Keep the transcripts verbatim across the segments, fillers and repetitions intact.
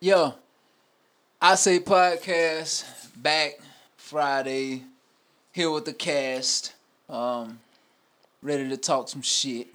Yeah, I Say Podcast back Friday here with the cast, um, ready to talk some shit.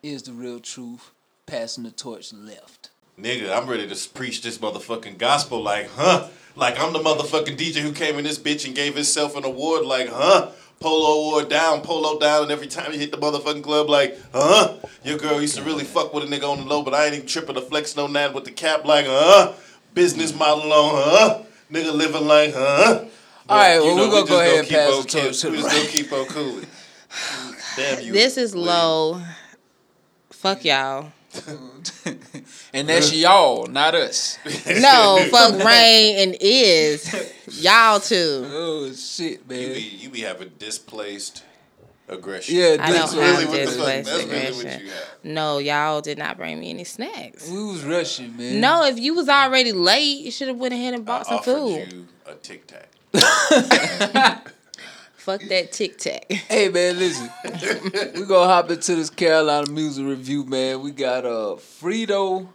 Is the real truth passing the torch left? Nigga, I'm ready to preach this motherfucking gospel, like huh? Like I'm the motherfucking D J who came in this bitch and gave himself an award, like huh? Polo award down, polo down, and every time you hit the motherfucking club, like, uh-huh, your girl used to really fuck with a nigga on the low, but I ain't even tripping or flexing on that with the cap, like, uh-huh, business model on, uh-huh, nigga living like, uh-huh. All right, well, we're going to go ahead and pass the torch to the right. We just going to keep on cooling. Damn you. This is low. Fuck y'all. And that's y'all, not us. No, fuck Rain and Iz. Y'all too. Oh shit, man. You be, you be having displaced aggression. Yeah, I don't really have displaced aggression. That's really what you have. No, y'all did not bring me any snacks. We was rushing, man. No, if you was already late, you should have went ahead and bought I some food. You a Tic Tac. Fuck that Tic Tac. Hey, man, listen. We're going to hop into this Carolina music review, man. We got uh, Fredo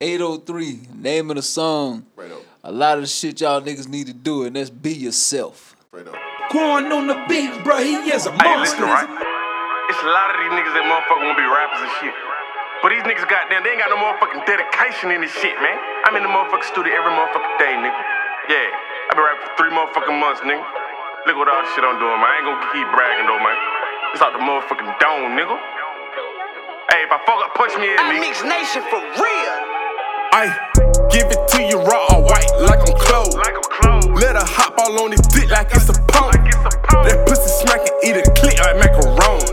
eight oh three, name of the song. Fredo. A lot of the shit y'all niggas need to do, and that's be yourself. Fredo. Corn on the beat, bro. He is a monster. Hey, listen, right? It's a lot of these niggas that motherfucking want to be rappers and shit. But these niggas, goddamn, they ain't got no motherfucking dedication in this shit, man. I'm in the motherfucking studio every motherfucking day, nigga. Yeah, I've been rapping for three motherfucking months, nigga. Look what all the shit I'm doing, man. I ain't gonna keep bragging, though, man. It's out the motherfucking dome, nigga. Hey, if I fuck up, punch me in, nigga. I mix nation for real. Ay, give it to you raw or white like I'm clothed. Like I'm clothed. Let her hop all on this dick like it's a pump. Like it's a pump. That pussy smacking, eat a click like macaroni.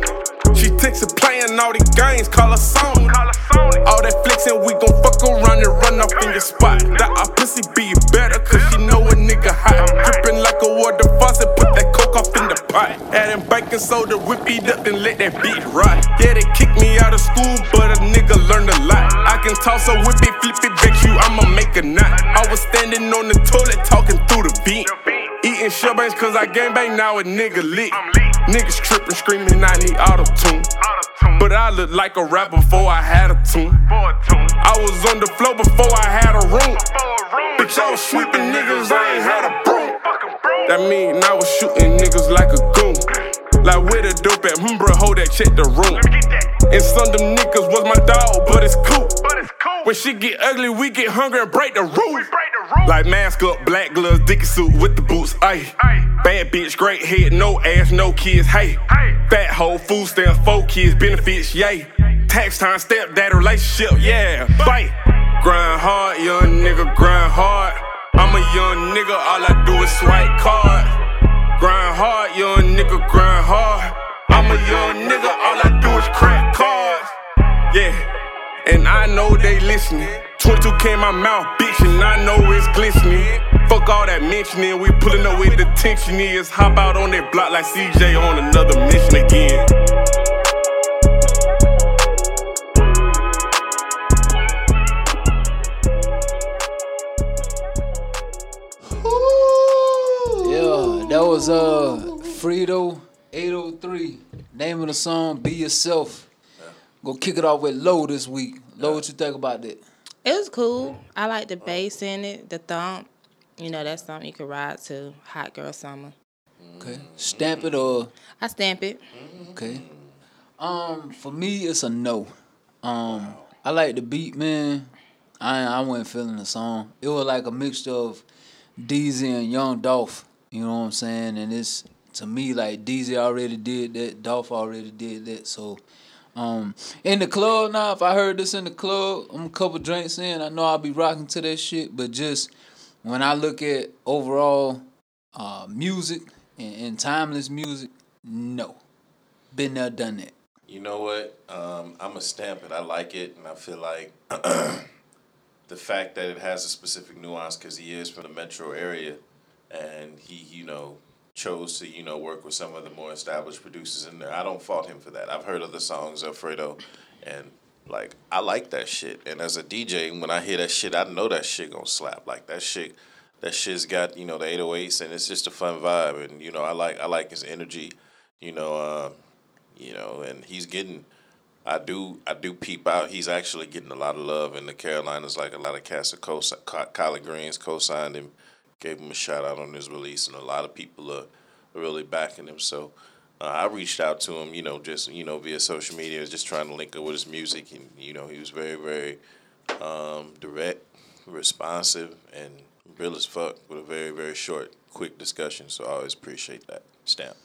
She takes a playing all the games, call her Sony. Call her Sony. All that flexing, we gon' fuck around and run off in your spot. That our pussy be better, cause she know a nigga hot. Drippin' like a water faucet, put that coke off in the pot. Addin' baking soda, whip it up and let that beat rot. Yeah, they kicked me out of school, but a nigga learned a lot. I can toss a whip it, flip it, bitch you, I'ma make a knot. I was standing on the toilet, talking through the beat. Eating shellbangs, cause I gangbang, now a nigga lit. Niggas trippin', screamin', I need auto-tune. auto-tune. But I look like a rapper before I had a tune. Boy, tune. I was on the floor before I had a room. room Bitch, I was sweepin' niggas, I ain't had a broom. broom. That mean I was shootin' niggas like a goon. Like where the dope at, hmm, bro, hold that, check the room. And some of them niggas was my dog, but it's cool. But it's cool. When shit get ugly, we get hungry and break the roof. Like mask up, black gloves, dicky suit with the boots, ayy. Bad bitch, great head, no ass, no kids, hey. Fat hoe, food stamps, four kids, benefits, yay. Tax time, stepdad relationship, yeah, bite. Grind hard, young nigga, grind hard. I'm a young nigga, all I do is swipe card. Grind hard, young nigga, grind hard. I'm a young nigga, all I do is crack cards. Yeah. And I know they listening. twenty-two K in my mouth, bitch, and I know it's glistening. Fuck all that mentioning, we pulling up where the tension is. Hop out on that block like C J on another mission again. Yeah, that was uh Fredo eight oh three. Name of the song, Be Yourself. Gonna kick it off with Low this week. Low, what you think about that? It was cool. I like the bass in it, the thump. You know, that's something you could ride to. Hot Girl Summer. Okay. Stamp it or? I stamp it. Okay. Um, for me, it's a no. Um, I like the beat, man. I I wasn't feeling the song. It was like a mixture of D Z and Young Dolph. You know what I'm saying? And it's, to me, like D Z already did that. Dolph already did that. So, Um, in the club now, if I heard this in the club, I'm a couple drinks in, I know I'll be rocking to that shit. But just when I look at overall uh, music and, and timeless music, no. Been there, done that. You know what? Um, I'm going to stamp it. I like it, and I feel like the fact that it has a specific nuance, because he is from the metro area, and he, you know, chose to, you know, work with some of the more established producers in there. I don't fault him for that. I've heard other songs of Fredo, and, like, I like that shit. And as a D J, when I hear that shit, I know that shit gonna slap. Like, that shit, that shit's got, you know, the eight oh eights, and it's just a fun vibe. And, you know, I like I like his energy, you know, uh, you know, and he's getting I do I do peep out. He's actually getting a lot of love in the Carolinas. Like a lot of cats are co Collard Greens co-signed him, gave him a shout out on his release, and a lot of people are really backing him. So uh, I reached out to him, you know, just you know via social media, just trying to link up with his music, and you know he was very very um, direct, responsive, and real as fuck with a very very short, quick discussion. So I always appreciate that, Stamp.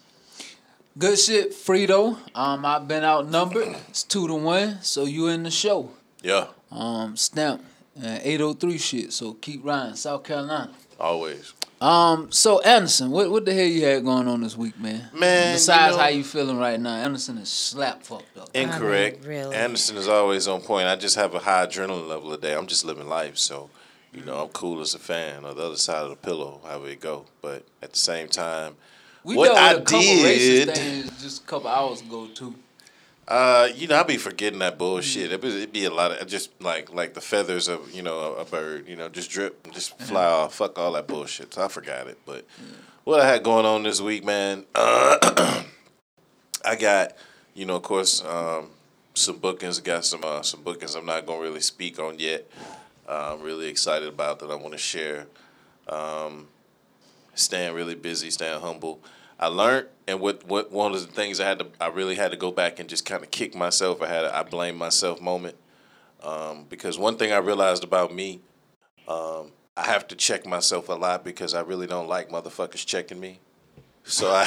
Good shit, Fredo. Um, I've been outnumbered. It's two to one, so you in the show. Yeah. Um, Stamp, uh, eight oh three shit, so keep riding. South Carolina. Always. Um, so, Anderson, what what the hell you had going on this week, man? Man, Besides you know, how you feeling right now, Anderson is slap fucked up. Incorrect. I mean, really. Anderson is always on point. I just have a high adrenaline level today. I'm just living life, so, you know, I'm cool as a fan or the other side of the pillow, however it go. But at the same time, We what I a did things just a couple hours ago too. Uh, you know, I be forgetting that bullshit. It be, it be a lot of just like like the feathers of you know a bird. You know, just drip, and just fly off. Fuck all that bullshit. So I forgot it. But yeah. What I had going on this week, man, uh, I got you know of course um, some bookings. Got some uh, some bookings. I'm not gonna really speak on yet. Uh, I'm really excited about that. I want to share. Um, Staying really busy, staying humble. I learned, and what, what one of the things I had to, I really had to go back and just kind of kick myself. I had a I blame myself moment um, because one thing I realized about me, um, I have to check myself a lot because I really don't like motherfuckers checking me. So I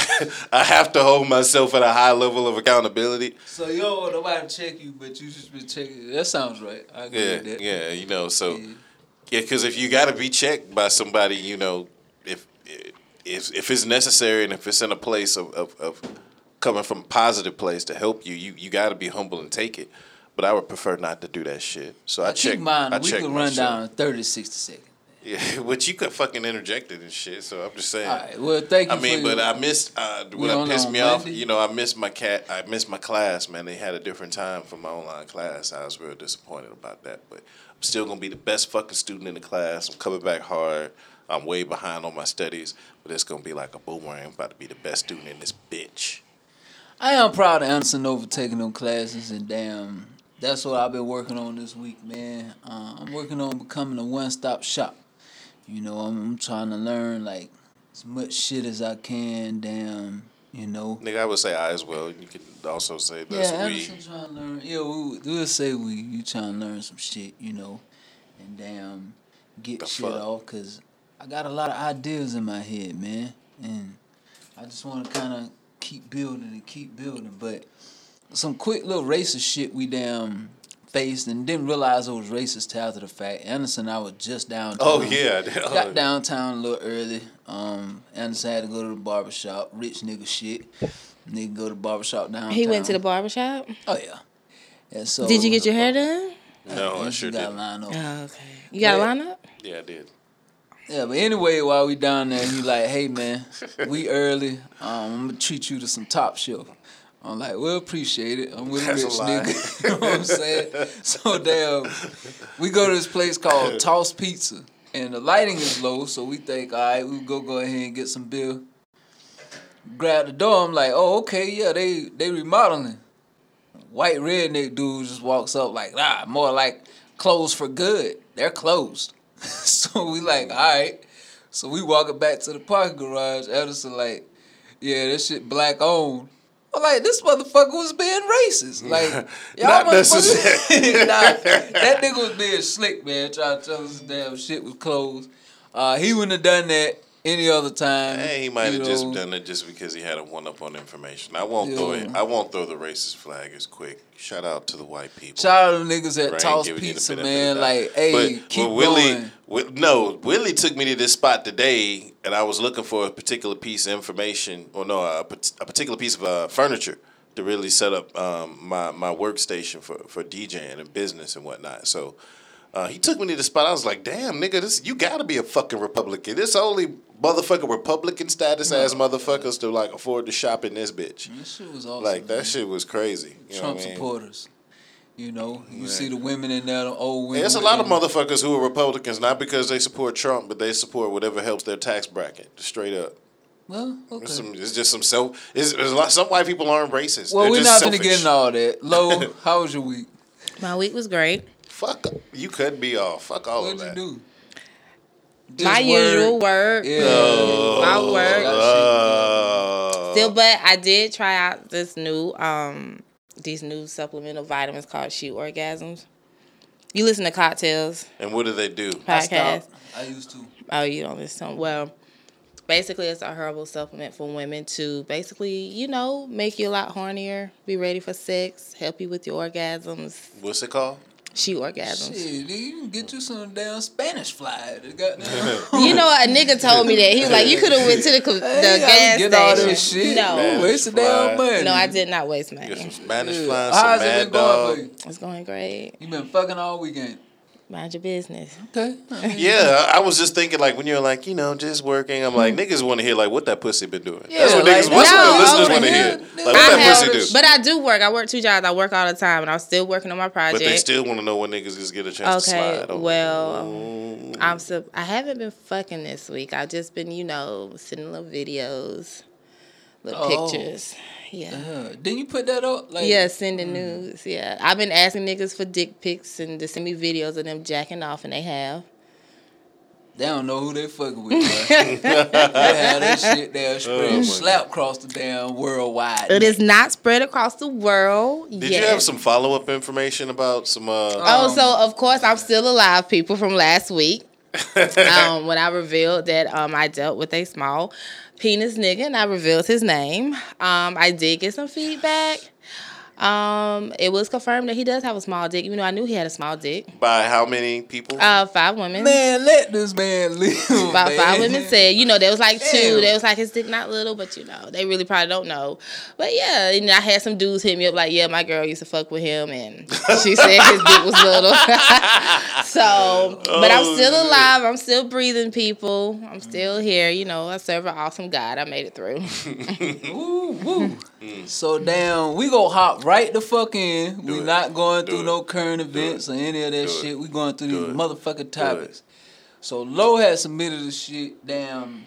I have to hold myself at a high level of accountability. So you don't want nobody to check you, but you just been checking. That sounds right. I agree yeah, with that. Yeah, you know, so yeah, because yeah, if you got to be checked by somebody, you know, if If if it's necessary and if it's in a place of, of, of coming from a positive place to help you, you, you got to be humble and take it. But I would prefer not to do that shit. So I, I check. Keep mine. I we check can run shit. down in thirty, sixty seconds. Yeah, but you could fucking interject it and shit. So I'm just saying. All right. Well, thank you. I mean, for but your... I missed. Uh, what pissed me off, you know, I missed my cat. I missed my class, man. They had a different time for my online class. I was real disappointed about that. But I'm still gonna be the best fucking student in the class. I'm coming back hard. I'm way behind on my studies, but it's going to be like a boomerang. I'm about to be the best student in this bitch. I am proud of Anderson overtaking them classes, and damn, that's what I've been working on this week, man. Uh, I'm working on becoming a one-stop shop. You know, I'm, I'm trying to learn, like, as much shit as I can, damn, you know. Nigga, I would say I as well. You could also say that's yeah, we. Yeah, Anderson trying to learn. Yeah, we, we'll say we. You trying to learn some shit, you know, and damn, get the shit fuck? off, because... I got a lot of ideas in my head, man, and I just want to kind of keep building and keep building, but some quick little racist shit we damn faced and didn't realize it was racist till after the fact. Anderson and I were just downtown. Oh, yeah. Got downtown a little early. Um, Anderson had to go to the barbershop, rich nigga shit. Nigga go to the barbershop downtown. He went to the barbershop? Oh, yeah. And so did you get your hair done? No, I sure didn't. You got a lineup. Oh, okay. You got a lineup? Yeah, I did. Yeah, but anyway, while we down there, he like, hey, man, we early. Um, I'm going to treat you to some top shelf. I'm like, well, appreciate it. I'm with a rich nigga. You know what I'm saying? So, damn, we go to this place called Toss Pizza. And the lighting is low, so we think, all right, we'll go, go ahead and get some bill. Grab the door. I'm like, oh, okay, yeah, they, they remodeling. White redneck dude just walks up like, nah, more like closed for good. They're closed. So we like, all right. So we walking back to the parking garage. Anderson like, yeah, this shit black owned. I'm like, this motherfucker was being racist. Like, y'all motherfuckers. Nah, that nigga was being slick, man, trying to tell us the damn shit was closed. Uh, he wouldn't have done that any other time. Hey, he might have just done it just because he had a one up on information. I won't yeah. throw it. I won't throw the racist flag as quick. Shout out to the white people. Shout out to the niggas at right? Toss Pizza, man. Like, hey, but, keep well, Willie, going. No, Willie took me to this spot today, and I was looking for a particular piece of information, or no, a, a particular piece of uh, furniture to really set up um, my my workstation for for DJing and business and whatnot. So. Uh, he took me to the spot. I was like, damn, nigga, this you got to be a fucking Republican. This only motherfucking Republican status-ass no, motherfuckers to, like, afford to shop in this bitch. That shit was awesome. Like, that man. Shit was crazy. You Trump know what supporters. I mean? You know, you man. see the women in there, the old women. Yeah, there's a lot of motherfuckers who are Republicans, not because they support Trump, but they support whatever helps their tax bracket, straight up. Well, okay. It's, some, it's just some self. It's, it's like some white people aren't racist. Well, They're we're not going to get into all that. Lo, how was your week? My week was great. Fuck, you couldn't be off. Fuck all What'd of that. What'd you do? Just my word. usual work. Yeah. Oh, my work. Oh. Still, but I did try out this new, um, these new supplemental vitamins called She Orgasms. You listen to Cocktails. And what do they do? Podcast. I, I used to. Oh, you don't listen to them. Well, basically, it's a herbal supplement for women to basically, you know, make you a lot hornier, be ready for sex, help you with your orgasms. What's it called? She Orgasms. Shit, you can get you some damn Spanish fly. You know, a nigga told me that. He was like, you could have went to the, the hey, gas get station. All this shit. No. Spanish waste fly. Damn money. No, I did not waste money. Get some Spanish yeah. fly, some How's mad dog. Going it's going great. You been fucking all weekend. Mind your business. Okay. Yeah, I was just thinking, like, when you're like, you know, just working, I'm like, niggas want to hear, like, what that pussy been doing. Yeah, that's what like, niggas, no, what listeners want to hear. Like, what I that have, pussy do. But I do work. I work two jobs. I work all the time, and I'm still working on my project. But they still want to know when niggas just get a chance okay, to slide. Okay, well, um, I'm sub- I haven't been fucking this week. I've just been, you know, sending little videos, little oh. pictures. Yeah. Uh, then you put that up? Like, yeah, sending mm. nudes. Yeah. I've been asking niggas for dick pics and to send me videos of them jacking off, and they have. They don't know who they fucking with, bro. They have that shit there spread oh slap across the damn worldwide. It is not spread across the world Did yet. You have some follow-up information about some... Uh, oh, um, so, of course, I'm still alive, people, from last week. um, when I revealed that um, I dealt with a small... penis nigga, and I revealed his name. Um, I did get some feedback. Um, it was confirmed that he does have a small dick, even though I knew he had a small dick. By how many people? Uh, five women. Man, let this man live. About man. Five women said, you know, there was like two. Damn. There was like, his dick not little, but you know, they really probably don't know. But yeah, and I had some dudes hit me up like, yeah, my girl used to fuck with him, and she said his dick was little. So, but I'm still alive. I'm still breathing, people. I'm still here. You know, I serve an awesome God. I made it through. Ooh, woo. So damn, we go hop right the fuck in. Do we it. Not going Do through it. No current events or any of that Do shit. It. We going through Do these it. Motherfucking topics. So Lo has submitted this shit. Damn,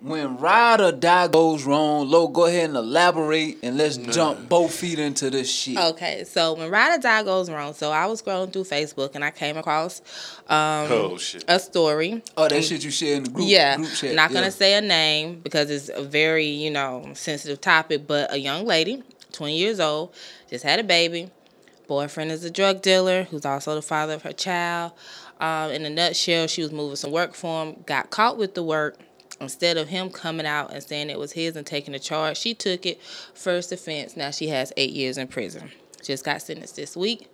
when ride or die goes wrong, Lo, go ahead and elaborate, and let's nah. jump both feet into this shit. Okay, so when ride or die goes wrong. So I was scrolling through Facebook and I came across um, oh, shit. a story. Oh, that and, shit you shared in the group, yeah, group chat. Not gonna yeah. say a name because it's a very, you know, sensitive topic. But a young lady, twenty years old, just had a baby. Boyfriend is a drug dealer who's also the father of her child. Um, in a nutshell, she was moving some work for him, got caught with the work. Instead of him coming out and saying it was his and taking the charge, she took it. First offense. Now she has eight years in prison. Just got sentenced this week.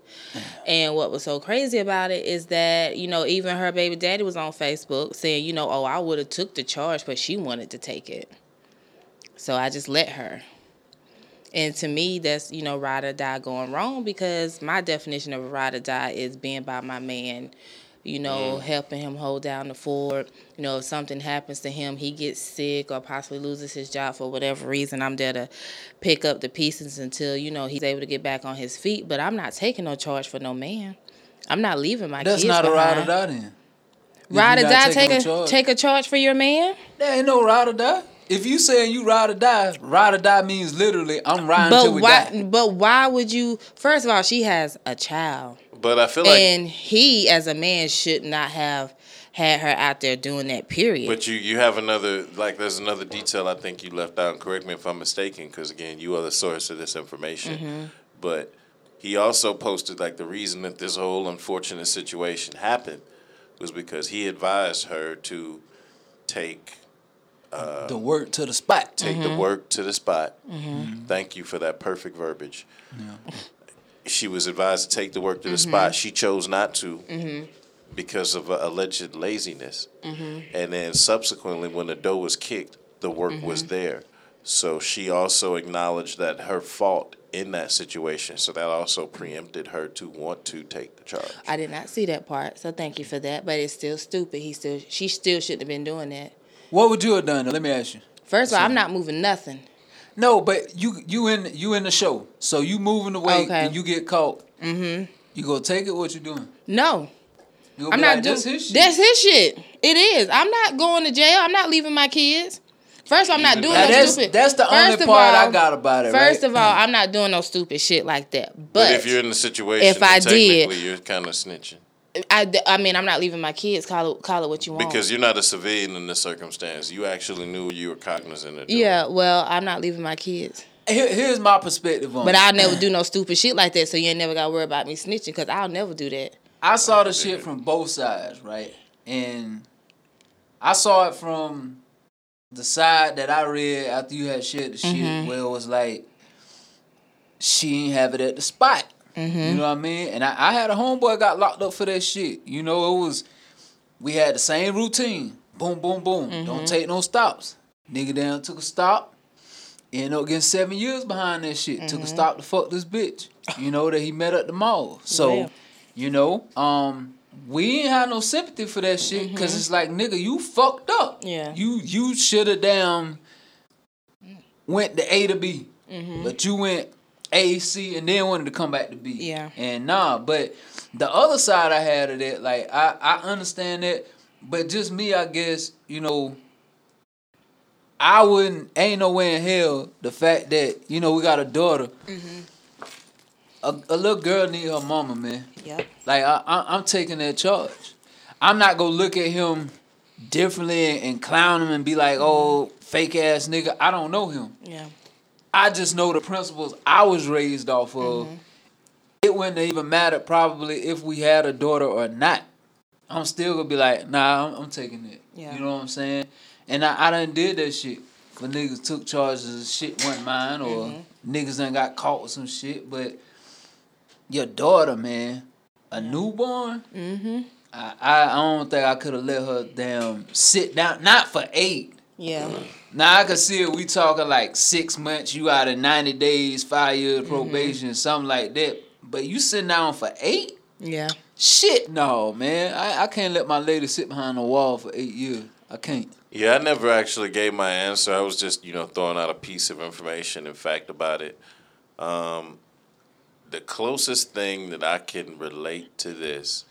And what was so crazy about it is that, you know, even her baby daddy was on Facebook saying, you know, oh, I would have took the charge, but she wanted to take it. So I just let her. And to me, that's, you know, ride or die going wrong, because my definition of a ride or die is being by my man, you know, mm. helping him hold down the fort. You know, if something happens to him, he gets sick or possibly loses his job for whatever reason, I'm there to pick up the pieces until, you know, he's able to get back on his feet. But I'm not taking no charge for no man. I'm not leaving my that's kids That's not behind. A ride or die then. If ride or die, take a, charge. take a charge for your man? There ain't no ride or die. If you saying you ride or die, ride or die means literally I'm riding but till we why, die. But why would you... First of all, she has a child. But I feel like... And he, as a man, should not have had her out there doing that, period. But you, you have another... Like, there's another detail I think you left out. Correct me if I'm mistaken, because, again, you are the source of this information. Mm-hmm. But he also posted, like, the reason that this whole unfortunate situation happened was because he advised her to take... Uh, the work to the spot. Take mm-hmm. the work to the spot. Mm-hmm. Thank you for that perfect verbiage. Yeah. She was advised to take the work to the mm-hmm. spot. She chose not to mm-hmm. because of alleged laziness. Mm-hmm. And then subsequently, when the door was kicked, the work mm-hmm. was there. So she also acknowledged that her fault in that situation. So that also preempted her to want to take the charge. I did not see that part, so thank you for that. But it's still stupid. He still, she still shouldn't have been doing that. What would you have done? Let me ask you. First of all, I'm not moving nothing. No, but you you in you in the show, so you moving away okay. and you get caught. Mm-hmm. You gonna take it? What you doing? No, you I'm not like, doing. That's his shit. That's his shit. It is. I'm not going to jail. I'm not leaving my kids. First of all, I'm not doing now no that's, stupid. That's the first only part all, I got about it. First right? of all, I'm not doing no stupid shit like that. But, but if you're in the situation, if I technically did, you're kind of snitching. I, I mean, I'm not leaving my kids. Call it, call it what you want. Because you're not a civilian in this circumstance. You actually knew you were cognizant of it. Yeah, well, I'm not leaving my kids. Here, here's my perspective on it. But I'll never do no stupid shit like that, so you ain't never got to worry about me snitching, because I'll never do that. I saw the shit from both sides, right? And I saw it from the side that I read after you had shared the shit, mm-hmm. where it was like, she ain't have it at the spot. Mm-hmm. You know what I mean? And I, I had a homeboy got locked up for that shit. You know, it was, we had the same routine. Boom, boom, boom. Mm-hmm. Don't take no stops. Nigga down took a stop. Ended up getting seven years behind that shit. Mm-hmm. Took a stop to fuck this bitch. You know, that he met at the mall. So, yeah. you know, um, we ain't had no sympathy for that shit. Because mm-hmm. it's like, nigga, you fucked up. Yeah. You, you should have damn went to A to B. Mm-hmm. But you went A, C, and then wanted to come back to B. Yeah. And nah, but the other side I had of that, like, I, I understand that, but just me, I guess, you know, I wouldn't, ain't no way in hell, the fact that, you know, we got a daughter. Mm-hmm. A, a little girl need her mama, man. Yep. Like, I, I, I'm taking that charge. I'm not going to look at him differently and, and clown him and be like, oh, fake-ass nigga. I don't know him. Yeah. I just know the principles I was raised off of. Mm-hmm. It wouldn't even matter probably if we had a daughter or not. I'm still going to be like, nah, I'm, I'm taking it. Yeah. You know what I'm saying? And I, I done did that shit. When niggas took charges of shit wasn't mine, or mm-hmm. niggas done got caught with some shit. But your daughter, man, a newborn, mm-hmm. I, I, I don't think I could have let her damn sit down. Not for eight. Yeah. Now, I can see it. We talking like six months, you out of ninety days, five years probation, mm-hmm. something like that. But you sitting down for eight? Yeah. Shit, no, man. I, I can't let my lady sit behind the wall for eight years. I can't. Yeah, I never actually gave my answer. I was just, you know, throwing out a piece of information and fact about it. Um, the closest thing that I can relate to this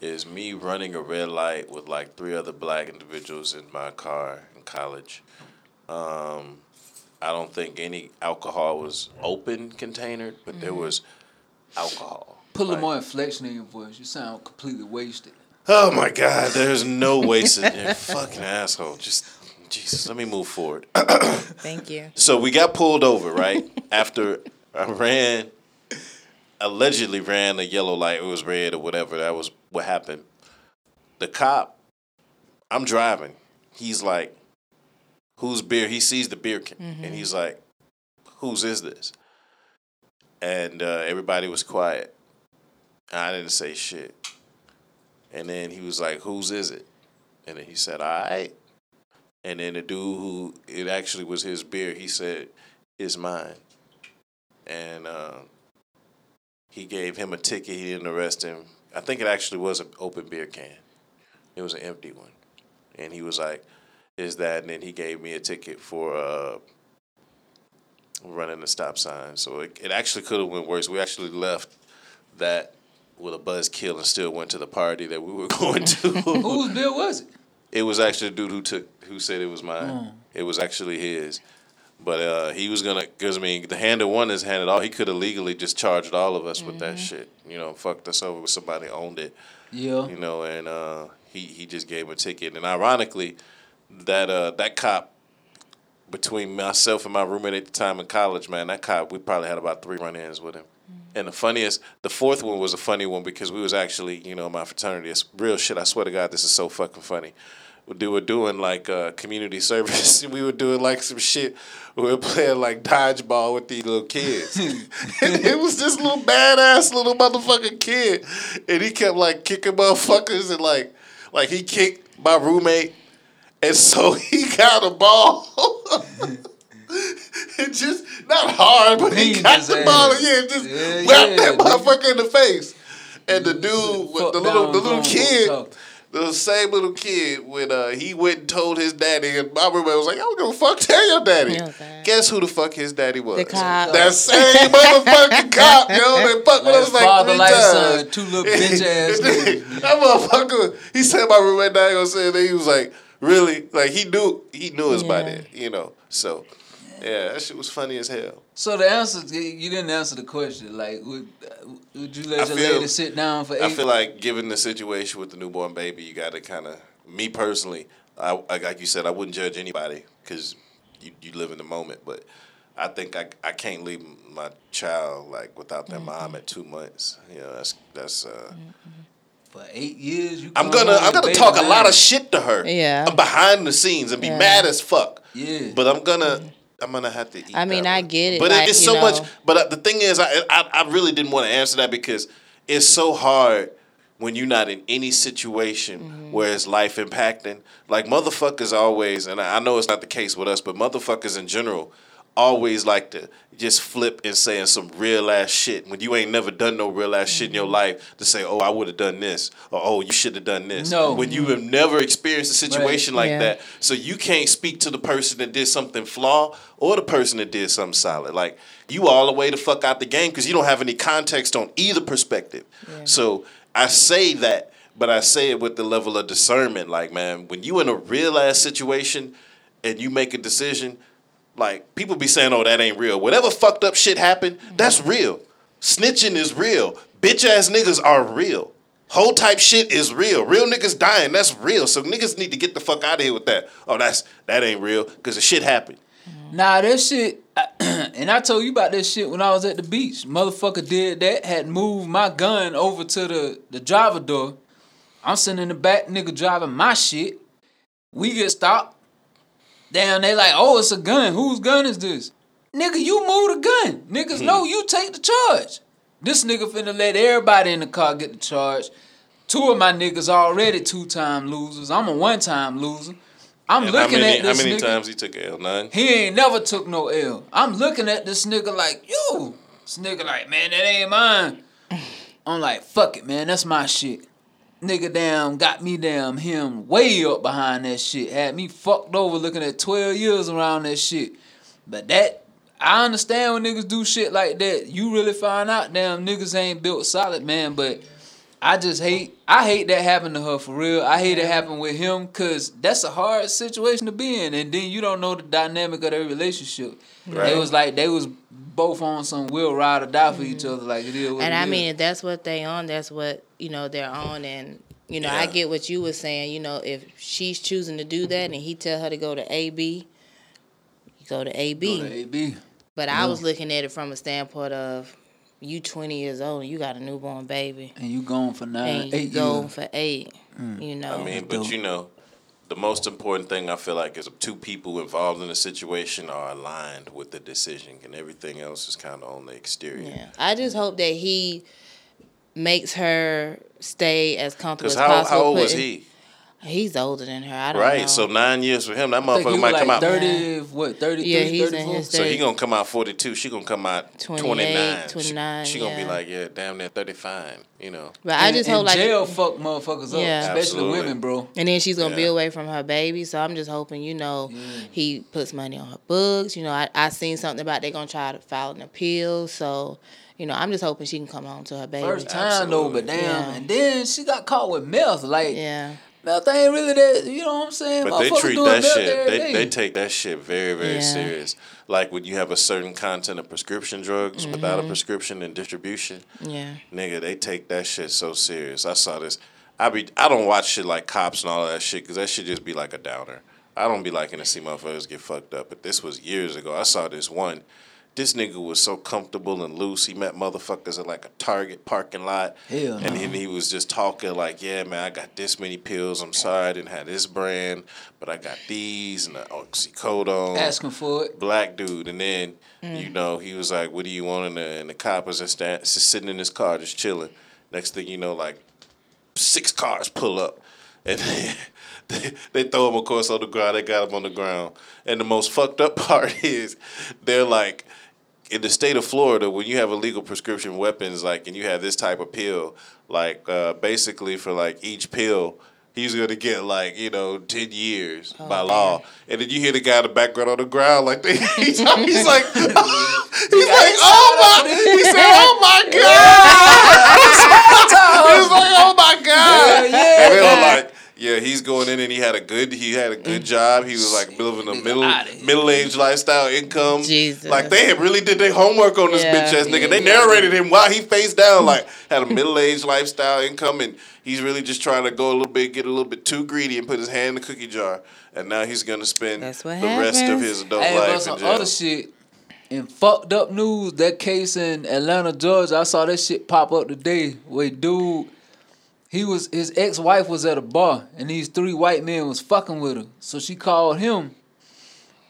is me running a red light with like three other black individuals in my car. College. Um, I don't think any alcohol was open containered, but mm-hmm. there was alcohol. Put a little like, more inflection in your voice. You sound completely wasted. Oh my God, there's no wasted. You're a fucking asshole. Just, Jesus, let me move forward. Thank you. So we got pulled over, right? After I ran, allegedly ran a yellow light. It was red or whatever. That was what happened. The cop, I'm driving. He's like, whose beer? He sees the beer can, mm-hmm. and he's like, whose is this? And uh, everybody was quiet. I didn't say shit. And then he was like, whose is it? And then he said, all right. And then the dude who it actually was his beer, he said, it's mine. And uh, he gave him a ticket. He didn't arrest him. I think it actually was an open beer can. It was an empty one. And he was like, is that? And then he gave me a ticket for uh, running the stop sign. So it, it actually could have went worse. We actually left that with a buzzkill and still went to the party that we were going to. Whose bill was it? It was actually the dude who took, who said it was mine. Mm. It was actually his. But uh, he was going to, because I mean, the hand of one is handed off. He could have legally just charged all of us mm-hmm. with that shit. You know, fucked us over with somebody owned it. Yeah. You know, and uh, he, he just gave a ticket. And ironically, That uh that cop, between myself and my roommate at the time in college, man, that cop, we probably had about three run-ins with him. Mm-hmm. And the funniest, the fourth one was a funny one because we was actually, you know, my fraternity. It's real shit. I swear to God, this is so fucking funny. We were doing like uh, community service. We were doing like some shit. We were playing like dodgeball with these little kids. And it was this little badass little motherfucking kid. And he kept like kicking motherfuckers and like, like he kicked my roommate. And so he got a ball. It just, not hard, but he, he got the ball again. Just yeah, whacked yeah, that motherfucker dude. in the face. And the dude, with the little, the little kid, the same little kid, when uh, he went and told his daddy, and my roommate was like, I don't give a fuck, tell your daddy. Yeah, guess who the fuck his daddy was? The cop. That same motherfucking cop, yo. That fuck like was like three like times. Son, two little bitch ass niggas. That motherfucker, he said my roommate, now he was saying that he was like, Really, like he knew he knew us yeah. by then, you know. So, yeah, that shit was funny as hell. So the answer, you didn't answer the question. Like, would would you let I your feel, lady sit down for eight? I feel like, given the situation with the newborn baby, you got to kind of. Me personally, I like you said, I wouldn't judge anybody because you you live in the moment, but. I think I, I can't leave my child like without their mm-hmm. mom at two months. You know, that's that's uh, for eight years. You I'm gonna I'm gonna talk a lot of shit to her. Yeah, I'm behind the scenes and be yeah. mad as fuck. Yeah, but I'm gonna I'm gonna have to eat. I mean, that I one. Get it, but like, it's so know. Much. But the thing is, I I, I really didn't want to answer that because it's so hard. When you're not in any situation mm-hmm. where it's life impacting, like motherfuckers always, and I know it's not the case with us, but motherfuckers in general always like to just flip and saying some real ass shit when you ain't never done no real ass mm-hmm. shit in your life to say, oh, I would have done this, or oh, you should have done this. No. When you have never experienced a situation right. like yeah. that. So you can't speak to the person that did something flawed or the person that did something solid. Like, you all the way the fuck out the game because you don't have any context on either perspective. Yeah. So I say that, but I say it with the level of discernment. Like, man, when you in a real ass situation and you make a decision, like, people be saying, oh, that ain't real. Whatever fucked up shit happened, mm-hmm. that's real. Snitching is real. Bitch ass niggas are real. Whole type shit is real. Real niggas dying, that's real. So niggas need to get the fuck out of here with that. Oh, that's that ain't real because the shit happened. Nah, that shit, I, and I told you about this shit when I was at the beach. Motherfucker did that, had moved my gun over to the, the driver door. I'm sitting in the back, nigga driving my shit. We get stopped. Damn, they like, oh, it's a gun. Whose gun is this? Nigga, you move the gun. Niggas mm-hmm. know you take the charge. This nigga finna let everybody in the car get the charge. Two of my niggas already two-time losers. I'm a one-time loser. I'm and looking many, at this nigga. How many nigga. times he took an L? None? He ain't never took no L. I'm looking at this nigga like, yo. This nigga like, man, that ain't mine. I'm like, fuck it, man. That's my shit. Nigga damn got me damn him way up behind that shit. Had me fucked over looking at twelve years around that shit. But that, I understand when niggas do shit like that. You really find out damn niggas ain't built solid, man. But I just hate, I hate that happen to her for real. I hate it happen with him because that's a hard situation to be in. And then you don't know the dynamic of their relationship. Right. It was like they was both on some will ride or die for mm-hmm. each other. Like it is what and it I is. mean, if that's what they on, that's what, you know, they're on. And, you know, yeah. I get what you were saying. You know, if she's choosing to do that and he tell her to go to A B, you go to A B. Go to A B. But yeah. I was looking at it from a standpoint of you twenty years old and you got a newborn baby. And you gone for nine, and you eight gone years. for eight, mm. you know. I mean, but you know, the most important thing I feel like is two people involved in a situation are aligned with the decision, and everything else is kind of on the exterior. Yeah, I just hope that he makes her stay as comfortable as how, possible. How old was he? He's older than her. I don't right, know. Right, so nine years for him. That motherfucker might like come out. thirty, what, thirty-three, yeah, he's thirty-four? In his thirties. So he going to come out forty-two. She going to come out twenty-nine. twenty-nine, She, she yeah. going to be like, yeah, damn near thirty-five, you know. But and, I just hope like... jail fuck motherfuckers up, yeah. especially Absolutely. women, bro. And then she's going to yeah. be away from her baby, so I'm just hoping, you know, yeah. he puts money on her books. You know, I, I seen something about they going to try to file an appeal, so... You know, I'm just hoping she can come home to her baby. First time Absolutely. though, but damn. Yeah. And then she got caught with meth. Like, yeah. meth ain't really that, you know what I'm saying? But they treat that shit, they, they take that shit very, very yeah. serious. Like when you have a certain content of prescription drugs mm-hmm. without a prescription and distribution. Yeah. Nigga, they take that shit so serious. I saw this. I be, I don't watch shit like Cops and all that shit because that shit just be like a downer. I don't be liking to see motherfuckers get fucked up. But this was years ago. I saw this one. This nigga was so comfortable and loose. He met motherfuckers at like a Target parking lot. Hell and no. he was just talking like, yeah, man, I got this many pills. I'm sorry I didn't have this brand, but I got these and the oxycodone. Asking for it. Black dude. And then, mm. you know, he was like, what do you want? And the, and the cop was just sitting in his car just chilling. Next thing you know, like six cars pull up. And then... they throw him, of course, on the ground. They got him on the ground. And the most fucked up part is they're like, in the state of Florida, when you have illegal prescription weapons, like, and you have this type of pill, like, uh, basically for, like, each pill, he's going to get, like, you know, ten years oh, by law. Man. And then you hear the guy in the background on the ground, like, they, he's, he's like, he's like, oh, my, he said, oh, my God. He's like, oh, my God. Yeah, yeah, and they're like, Yeah, he's going in and he had a good he had a good job. He was like living a middle middle aged lifestyle income. Jesus. Like they had really did their homework on this yeah, bitch ass nigga. Yeah, they narrated yeah. him while he faced down, like had a middle aged lifestyle income, and he's really just trying to go a little bit, get a little bit too greedy and put his hand in the cookie jar. And now he's gonna spend the happens. rest of his adult hey, life. Some in jail. Other shit. In fucked up news, that case in Atlanta, Georgia, I saw that shit pop up today. Where dude, he was his ex-wife was at a bar, and these three white men was fucking with her. So she called him.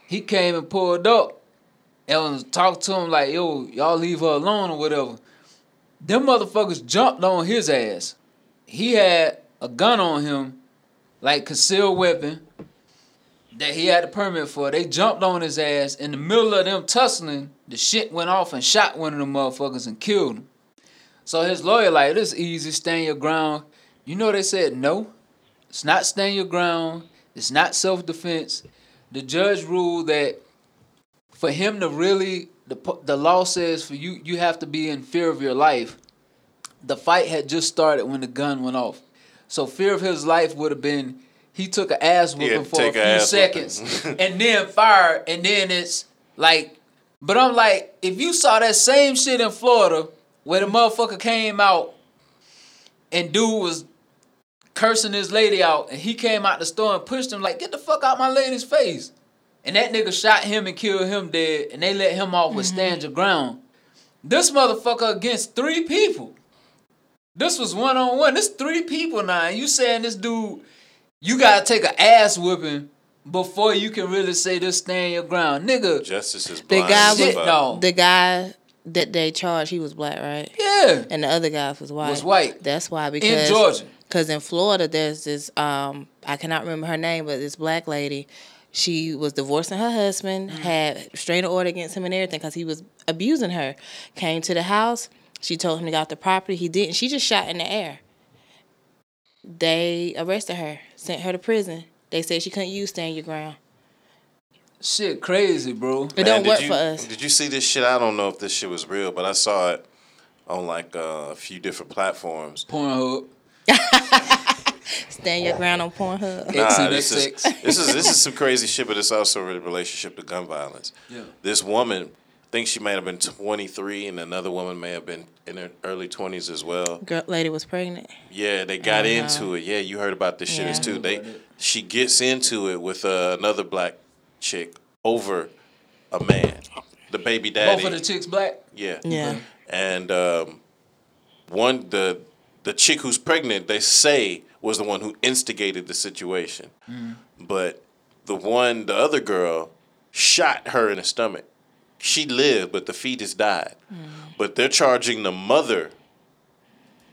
He came and pulled up and talked to him like, yo, y'all leave her alone or whatever. Them motherfuckers jumped on his ass. He had a gun on him, like concealed weapon, that he had a permit for. They jumped on his ass. In the middle of them tussling, the shit went off and shot one of them motherfuckers and killed him. So his lawyer like, this is easy, stand your ground. You know they said no. It's not stand your ground. It's not self-defense. The judge ruled that for him to really, the the law says for you, you have to be in fear of your life. The fight had just started when the gun went off. So fear of his life would have been he took an ass whooping for a few seconds and then fired, and then it's like, but I'm like, if you saw that same shit in Florida where the motherfucker came out and dude was cursing his lady out, and he came out the store and pushed him like, get the fuck out my lady's face. And that nigga shot him and killed him dead, and they let him off with mm-hmm. stand your ground. This motherfucker against three people. This was one-on-one. This three people now, and you saying this dude... You gotta take an ass whooping before you can really say this stand your ground, nigga. Justice is blind. The guy, was, no. the guy that they charged, he was black, right? Yeah. And the other guy was white. Was white. That's why because in Georgia, because in Florida there's this um I cannot remember her name, but this black lady, she was divorcing her husband, mm-hmm. had restraining order against him and everything because he was abusing her. Came to the house, she told him to get out the property. He didn't. She just shot in the air. They arrested her, sent her to prison. They said she couldn't use stand your ground. Shit crazy, bro. It Man, don't work you, for us. Did you see this shit? I don't know if this shit was real, but I saw it on like uh, a few different platforms. Pornhub. Stand your ground on Pornhub. Nah, this is, this is this is some crazy shit, but it's also in relationship to gun violence. Yeah. This woman, I think she may have been twenty-three, and another woman may have been in her early twenties as well. Girl, lady was pregnant. Yeah, they got into it. Yeah, you heard about this shit yeah. too. They, she gets into it with uh, another black chick over a man, the baby daddy. Both of the chicks black. Yeah, yeah. Mm-hmm. And um, one the the chick who's pregnant, they say was the one who instigated the situation, mm. but the one the other girl shot her in the stomach. She lived, but the fetus died. Mm. But they're charging the mother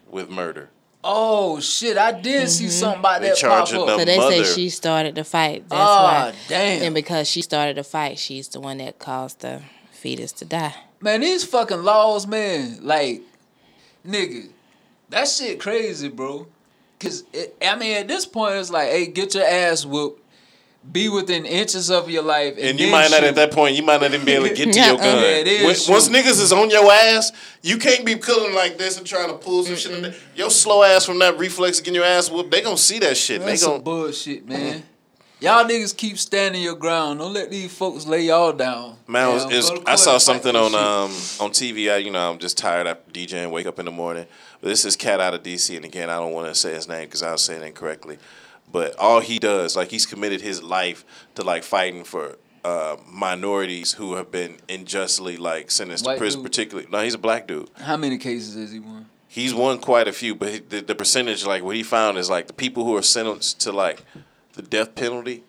with murder. Oh, shit. I did mm-hmm. see something about they that pop up. The so they mother. say she started the fight. That's oh, why. Damn. And because she started the fight, she's the one that caused the fetus to die. Man, these fucking laws, man. Like, nigga, that shit crazy, bro. Because, I mean, at this point, it's like, hey, get your ass whooped. Be within inches of your life. And, and you might not shoot. At that point, you might not even be able to get to your gun. Yeah, once, once niggas is on your ass, you can't be pulling like this and trying to pull some mm-mm. shit in there. Your slow ass from that reflex getting your ass whooped, they gonna see that shit. That's they gonna... some bullshit, man. Y'all niggas keep standing your ground. Don't let these folks lay y'all down. Man, was, was, I saw something on um on T V. I, you know, I'm just tired. I D J and wake up in the morning. But this is Cat out of D C, and again, I don't want to say his name because I'll say it incorrectly. But all he does, like he's committed his life to like fighting for uh, minorities who have been unjustly like sentenced White to prison. Dude. Particularly, no, he's a black dude. How many cases has he won? He's won quite a few, but he, the, the percentage, like what he found, is like the people who are sentenced to like the death penalty.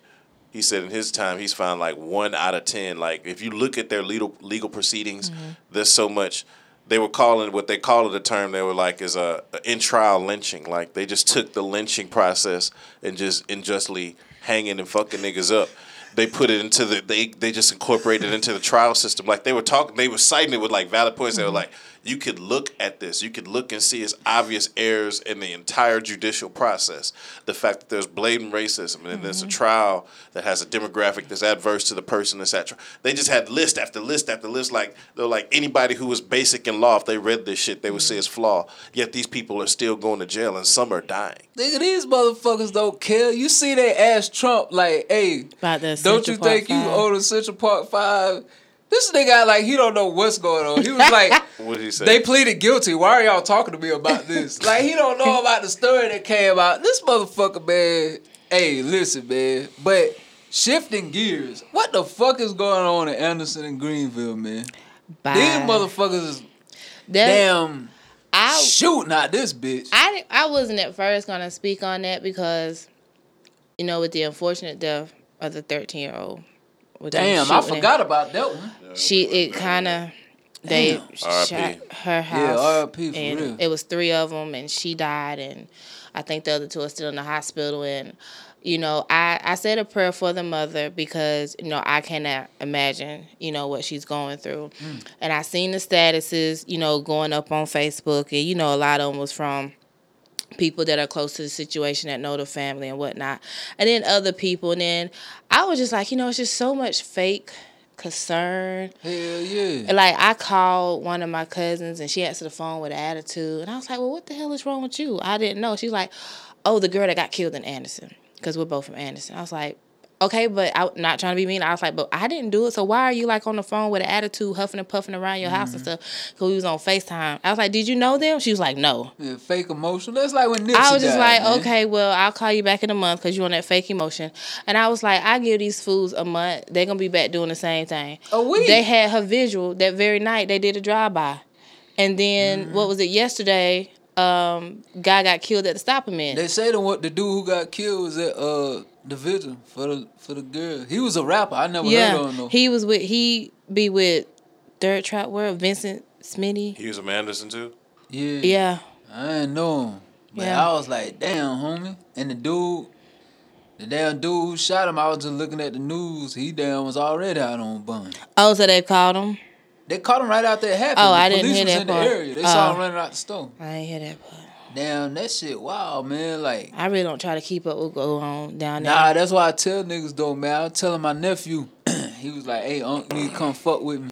He said in his time, he's found like one out of ten. Like if you look at their legal legal proceedings, mm-hmm. there's so much. They were calling what they call it a term they were like is a, a in trial lynching. Like they just took the lynching process and just unjustly hanging and fucking niggas up. They put it into the they they just incorporated it into the trial system. Like they were talking, they were citing it with like valid points. They were like, you could look at this. You could look and see its obvious errors in the entire judicial process. The fact that there's blatant racism and mm-hmm. there's a trial that has a demographic that's adverse to the person that's at trial. They just had list after list after list. Like they're like anybody who was basic in law, if they read this shit, they would mm-hmm. see it's flaw. Yet these people are still going to jail and some are dying. Nigga, these motherfuckers don't care. You see they ask Trump like, hey, about the don't you think you owe the Central Park Five? This nigga, like, he don't know what's going on. He was like, what did he say? They pleaded guilty. Why are y'all talking to me about this? Like, he don't know about the story that came out. This motherfucker, man, hey, listen, man, but shifting gears, what the fuck is going on in Anderson and Greenville, man? Bye. These motherfuckers is damn I, shooting out this bitch. I, I wasn't at first going to speak on that because, you know, with the unfortunate death of the thirteen-year-old. Damn, I forgot about that one. She, it kind of, they shot her house. Yeah, R I P for real. It was three of them, and she died, and I think the other two are still in the hospital. And, you know, I, I said a prayer for the mother because, you know, I cannot imagine, you know, what she's going through. Mm. And I seen the statuses, you know, going up on Facebook, and, you know, a lot of them was from people that are close to the situation that know the family and whatnot. And then other people. And then I was just like, you know, it's just so much fake concern. Hell yeah. And like, I called one of my cousins and she answered the phone with an attitude. And I was like, well, what the hell is wrong with you? I didn't know. She's like, oh, the girl that got killed in Anderson. Because we're both from Anderson. I was like, okay, but I'm not trying to be mean. I was like, but I didn't do it. So why are you like on the phone with an attitude, huffing and puffing around your mm-hmm. house and stuff? Because we was on FaceTime. I was like, did you know them? She was like, no. Yeah, fake emotion. That's like when Nipsey I was just died, like, man. Okay, well, I'll call you back in a month because you're on that fake emotion. And I was like, I give these fools a month. They're going to be back doing the same thing. A week. They had her visual that very night. They did a drive-by. And then, mm-hmm. what was it, yesterday, um, guy got killed at the Stop a Minute. They say the, what, the dude who got killed was at... Uh, The vision for the for the girl. He was a rapper. I never yeah, heard of him though. He was with he be with Third Trap World, Vincent Smitty. He was a Manderson too? Yeah. Yeah. I didn't know him. But yeah. I was like, damn, homie. And the dude, the damn dude who shot him, I was just looking at the news. He damn was already out on bun. Oh, so they called him? They caught him right after it happened. Oh, the I didn't hear that. The police was in the area. They oh. saw him running out the store. I didn't hear that part. Damn, that shit wild, man. Like, I really don't try to keep up with what goes on down there. Nah, that's why I tell niggas though, man. I was telling my nephew, he was like, "Hey, Unc, you need to come fuck with me."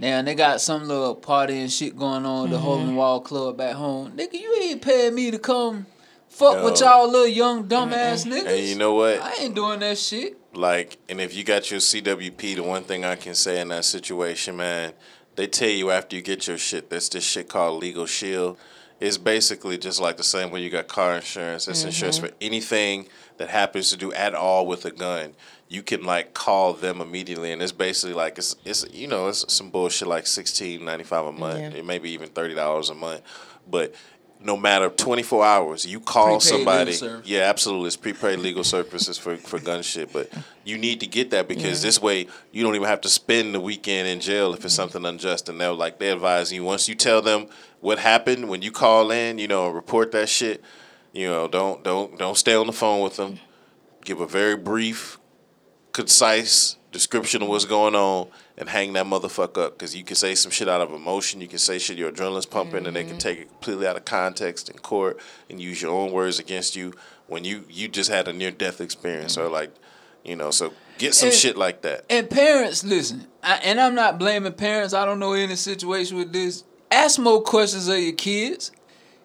Damn, they got some little party and shit going on at the mm-hmm. Hole in the Wall Club back home. Nigga, you ain't paying me to come fuck Yo. with y'all little young dumbass mm-hmm. niggas. And you know what? I ain't doing that shit. Like, and if you got your C W P, the one thing I can say in that situation, man, they tell you after you get your shit, that's this shit called Legal Shield. It's basically just like the same way you got car insurance. It's mm-hmm. insurance for anything that happens to do at all with a gun. You can like call them immediately, and it's basically like it's it's you know it's some bullshit like sixteen ninety-five a month, yeah. It may be even thirty dollars a month, but no matter twenty four hours, you call prepaid somebody. Legal yeah, absolutely, it's prepaid legal services for for gun shit, but you need to get that because yeah. this way you don't even have to spend the weekend in jail if it's something unjust. And they're like they advise you once you tell them what happened when you call in, you know, report that shit. You know, don't don't don't stay on the phone with them. Give a very brief, concise description of what's going on and hang that motherfucker up because you can say some shit out of emotion. You can say shit your adrenaline's pumping mm-hmm. and they can take it completely out of context in court and use your own words against you when you, you just had a near-death experience mm-hmm. or like, you know, so get some and, shit like that. And parents, listen, I, and I'm not blaming parents. I don't know any situation with this. Ask more questions of your kids.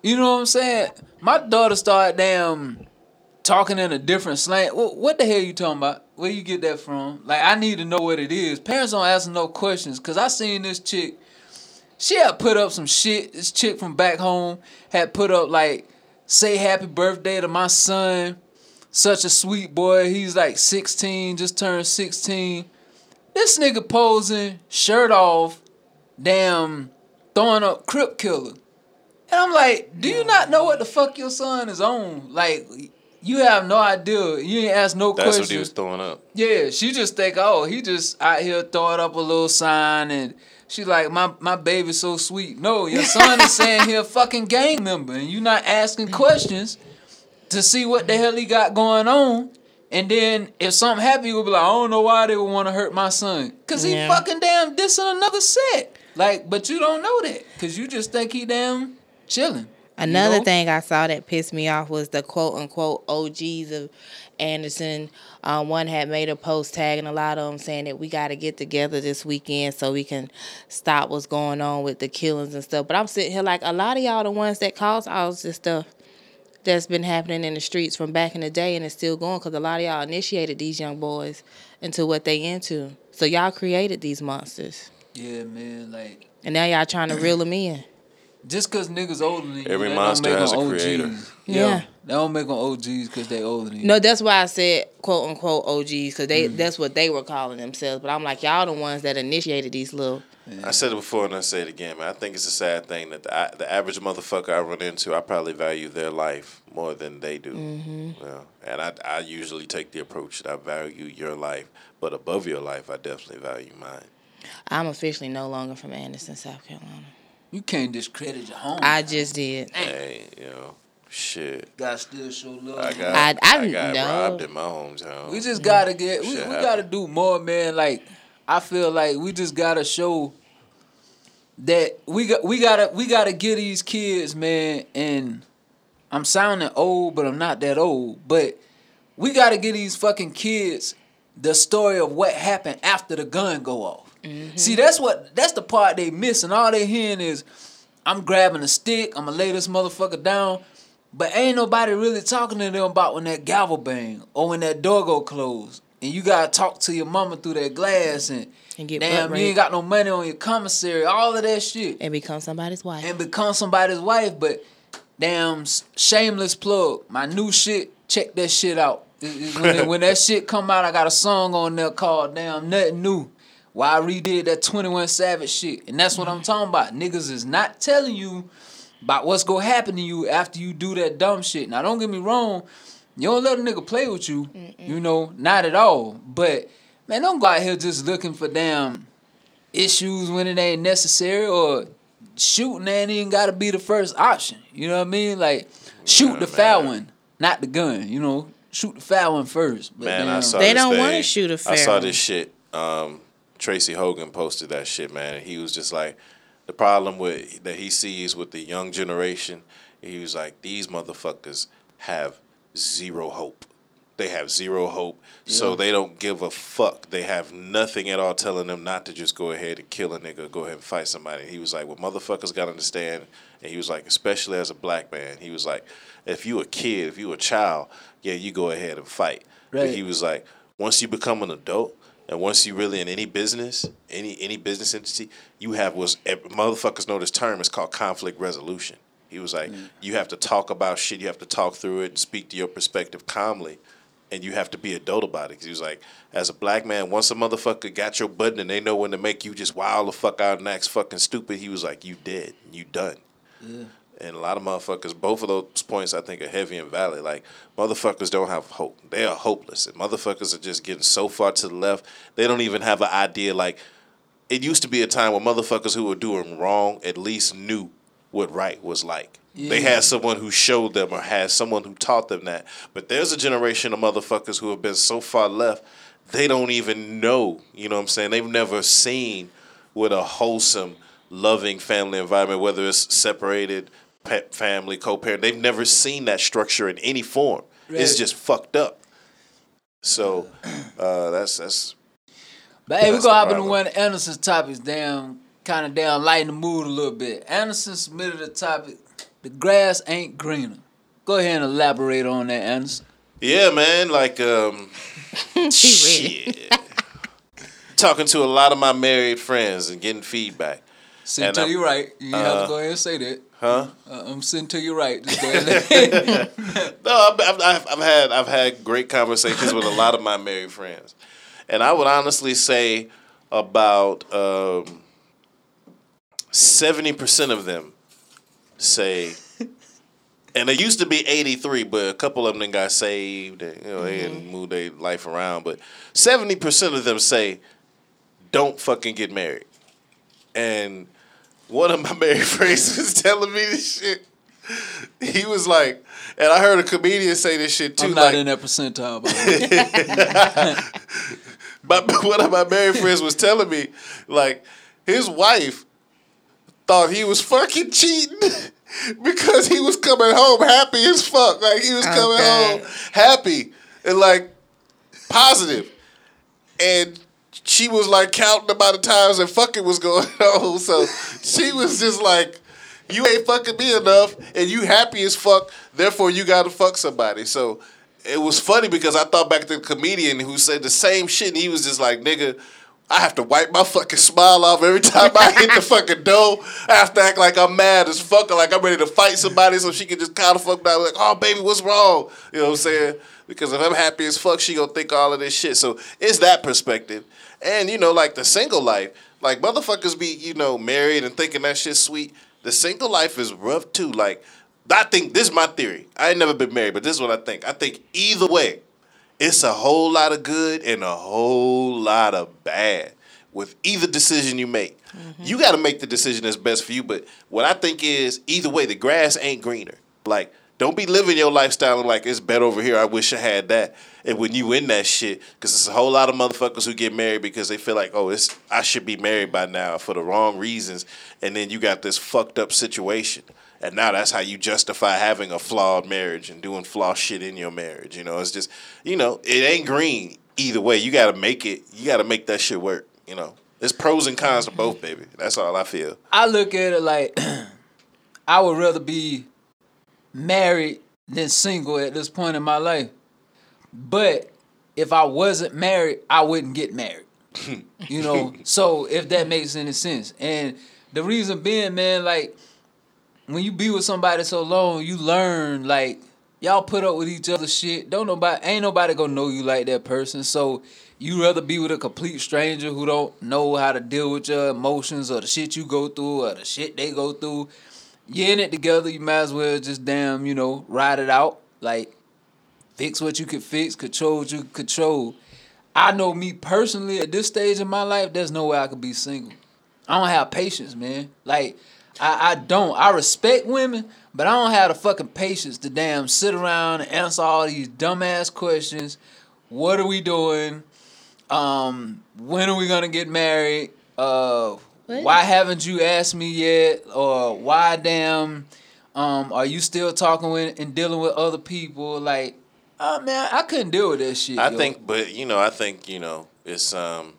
You know what I'm saying? My daughter started damn talking in a different slang. Well, what the hell you talking about? Where you get that from? Like, I need to know what it is. Parents don't ask no questions. Because I seen this chick. She had put up some shit. This chick from back home had put up, like, say happy birthday to my son. Such a sweet boy. He's, like, sixteen. Just turned sixteen. This nigga posing, shirt off, damn... throwing up Crip Killer. And I'm like, do you not know what the fuck your son is on? Like, you have no idea. You ain't ask no questions. That's what he was throwing up. Yeah, she just think, oh, he just out here throwing up a little sign and she like, my, my baby's so sweet. No, your son is saying he a fucking gang member and you not asking questions to see what the hell he got going on. And then if something happened, you would be like, I don't know why they would want to hurt my son. Because yeah. he fucking damn dissing another set. Like, but you don't know that because you just think he damn chilling. Another you know? thing I saw that pissed me off was the quote-unquote O Gs of Anderson. Um, one had made a post tagging a lot of them saying that we got to get together this weekend so we can stop what's going on with the killings and stuff. But I'm sitting here like, a lot of y'all the ones that caused all this stuff that's been happening in the streets from back in the day, and it's still going because a lot of y'all initiated these young boys into what they into. So y'all created these monsters. Yeah, man, like... And now y'all trying to reel them in. Just because niggas older than you, every monster has a creator. Yeah. yeah. They don't make them O Gs because they older than you. No, that's why I said quote-unquote O Gs, because they mm. that's what they were calling themselves. But I'm like, y'all the ones that initiated these little... Yeah. I said it before and I say it again, man. I think it's a sad thing that the, I, the average motherfucker I run into, I probably value their life more than they do. Mm-hmm. Yeah. And I, I usually take the approach that I value your life, but above your life, I definitely value mine. I'm officially no longer from Anderson, South Carolina. You can't discredit your home. I just did. Hey, yo, know, shit. Gotta still show love. I got, I, I, I got robbed in my hometown. We just gotta get, we, we gotta do more, man. Like, I feel like we just gotta show that we got, we gotta, we gotta get these kids, man. And I'm sounding old, but I'm not that old. But we gotta get these fucking kids the story of what happened after the gun go off. Mm-hmm. See, that's what that's the part they missing. All they hearing is, I'm grabbing a stick, I'm gonna lay this motherfucker down, but ain't nobody really talking to them about when that gavel bang or when that door go closed, and you gotta talk to your mama through that glass and, and get damn, you ain't got no money on your commissary, all of that shit, and become somebody's wife, and become somebody's wife. But damn, shameless plug, my new shit. Check that shit out. When, when that shit come out, I got a song on there called "Damn Nothing New." Why I redid that twenty-one Savage shit. And that's what I'm talking about. Niggas is not telling you about what's going to happen to you after you do that dumb shit. Now, don't get me wrong. You don't let a nigga play with you. Mm-mm. You know, not at all. But, man, don't go out here just looking for damn issues when it ain't necessary, or shooting ain't even got to be the first option. You know what I mean? Like, shoot yeah, the foul one, not the gun, you know. Shoot the foul one first. But, man, damn, I saw they this don't want to shoot a foul. I saw this shit. Um... Tracy Hogan posted that shit, man. He was just like, the problem with that he sees with the young generation, he was like, these motherfuckers have zero hope. They have zero hope, yeah. So they don't give a fuck. They have nothing at all telling them not to just go ahead and kill a nigga, go ahead and fight somebody. He was like, well, motherfuckers got to understand, and he was like, especially as a black man, he was like, if you a kid, if you a child, yeah, you go ahead and fight. Right. But he was like, once you become an adult, and once you really in any business, any any business entity, you have what's, motherfuckers know this term, it's called conflict resolution. He was like, mm. you have to talk about shit, you have to talk through it, and speak to your perspective calmly, and you have to be adult about it. Because he was like, as a black man, once a motherfucker got your button and they know when to make you just wild the fuck out and act fucking stupid, he was like, you dead, you done. Yeah. And a lot of motherfuckers, both of those points, I think, are heavy and valid. Like, motherfuckers don't have hope. They are hopeless. And motherfuckers are just getting so far to the left, they don't even have an idea. Like, it used to be a time where motherfuckers who were doing wrong at least knew what right was like. Yeah. They had someone who showed them or had someone who taught them that. But there's a generation of motherfuckers who have been so far left, they don't even know. You know what I'm saying? They've never seen what a wholesome, loving family environment, whether it's separated, pet family, co-parent, they've never seen that structure in any form. Right. It's just fucked up. So uh, that's that's. But hey, we're gonna hop into one of Anderson's topics. Damn, kind of down, lighten the mood a little bit. Anderson submitted a topic: the grass ain't greener. Go ahead and elaborate on that, Anderson. Yeah, man. Like um, shit. Talking to a lot of my married friends and getting feedback. Sitting to your right. You uh, have to go ahead and say that. Huh? Uh, I'm sitting to your right. Just go ahead. No, I've, I've, I've had I've had great conversations with a lot of my married friends, and I would honestly say about um, seventy percent of them say, and it used to be eighty-three, but a couple of them got saved and you know they mm-hmm. moved their life around. But seventy percent of them say, don't fucking get married, and one of my married friends was telling me this shit. He was like, and I heard a comedian say this shit too. I'm not like, in that percentile, by the way. But one of my married friends was telling me, like, his wife thought he was fucking cheating because he was coming home happy as fuck. Like, he was coming okay. home happy and, like, positive. And she was, like, counting about the times that fucking was going on. So she was just like, you ain't fucking me enough, and you happy as fuck, therefore you gotta fuck somebody. So it was funny because I thought back to the comedian who said the same shit, and he was just like, nigga, I have to wipe my fucking smile off every time I hit the fucking door. I have to act like I'm mad as fuck, or like I'm ready to fight somebody so she can just kind of fuck down. Like, oh, baby, what's wrong? You know what I'm saying? Because if I'm happy as fuck, she gonna think all of this shit. So it's that perspective. And, you know, like the single life. Like, motherfuckers be, you know, married and thinking that shit's sweet. The single life is rough, too. Like, I think, this is my theory. I ain't never been married, but this is what I think. I think either way, it's a whole lot of good and a whole lot of bad with either decision you make. Mm-hmm. You got to make the decision that's best for you. But what I think is, either way, the grass ain't greener. Like, don't be living your lifestyle and like, it's better over here. I wish I had that. And when you in that shit, because it's a whole lot of motherfuckers who get married because they feel like, oh, it's I should be married by now for the wrong reasons. And then you got this fucked up situation. And now that's how you justify having a flawed marriage and doing flaw shit in your marriage. You know, it's just, you know, it ain't green either way. You got to make it. You got to make that shit work. You know, there's pros and cons to both, baby. That's all I feel. I look at it like I would rather be married than single at this point in my life. But if I wasn't married, I wouldn't get married. You know, so if that makes any sense. And the reason being, man, like, when you be with somebody so long, you learn, like, y'all put up with each other's shit. Don't nobody, ain't nobody gonna know you like that person. So you rather be with a complete stranger who don't know how to deal with your emotions or the shit you go through or the shit they go through. You're in it together, you might as well just damn, you know, ride it out. Like, fix what you can fix, control what you can control. I know me personally, at this stage in my life, there's no way I could be single. I don't have patience, man. Like, I, I don't. I respect women, but I don't have the fucking patience to damn sit around and answer all these dumbass questions. What are we doing? Um, when are we gonna get married? Uh, why haven't you asked me yet? Or why damn um, are you still talking with and dealing with other people? Like, oh man, I couldn't deal with that shit. I yo. think, but you know, I think you know, it's um.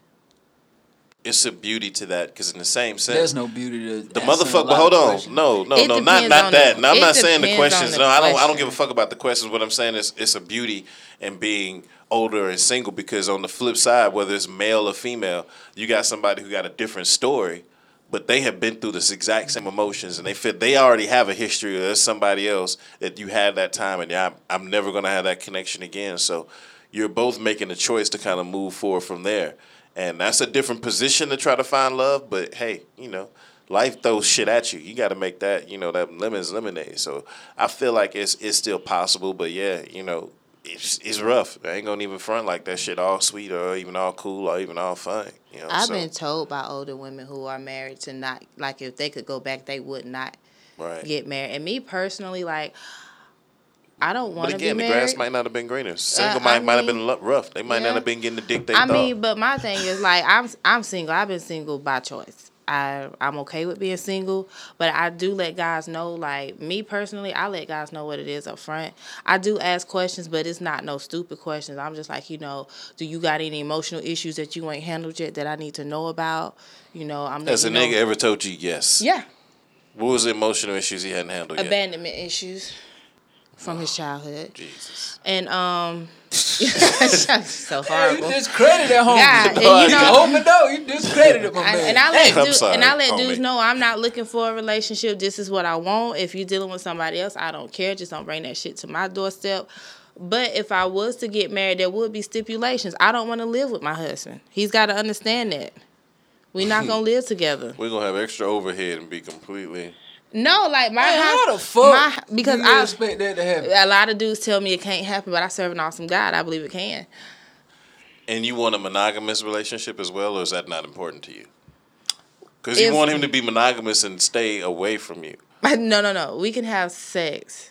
It's a beauty to that, because in the same sense, there's no beauty to the motherfucker. Hold on, no, no, no, not not that. No, I'm not saying the questions. No, I don't. I don't give a fuck about the questions. What I'm saying is, it's a beauty in being older and single, because on the flip side, whether it's male or female, you got somebody who got a different story, but they have been through this exact same emotions, and they feel they already have a history. Or there's somebody else that you had that time, and I'm I'm never gonna have that connection again. So you're both making a choice to kind of move forward from there. And that's a different position to try to find love, but hey, you know, life throws shit at you. You got to make that, you know, that lemon's lemonade. So I feel like it's it's still possible, but yeah, you know, it's it's rough. I ain't gonna even front like that shit all sweet or even all cool or even all fun. You know, I've so. been told by older women who are married to not, like, if they could go back, they would not right. get married. And me personally, like, I don't want to be married. But again, the grass might not have been greener. Single uh, might mean, might have been rough. They might yeah. not have been getting the dick they I thought. mean, but my thing is, like, I'm I'm single. I've been single by choice. I, I'm okay with being single, but I do let guys know, like, me personally, I let guys know what it is up front. I do ask questions, but it's not no stupid questions. I'm just like, you know, do you got any emotional issues that you ain't handled yet that I need to know about? You know, I'm not. Has a nigga know. ever told you yes? Yeah. What was the emotional issues he hadn't handled Abandonment yet? Abandonment issues. From his childhood. Jesus. And, um... that's so horrible. You discredited homie. Yeah, and you know... Open door, you discredited my man. And I let, hey, dude, sorry, and I let dudes know I'm not looking for a relationship. This is what I want. If you're dealing with somebody else, I don't care. Just don't bring that shit to my doorstep. But if I was to get married, there would be stipulations. I don't want to live with my husband. He's got to understand that. We're not going to live together. We're going to have extra overhead and be completely... No, like my Man, how the fuck my, because I expect that to happen. A lot of dudes tell me it can't happen, but I serve an awesome God. I believe it can. And you want a monogamous relationship as well, or is that not important to you? Because you want him to be monogamous and stay away from you. No, no, no. We can have sex.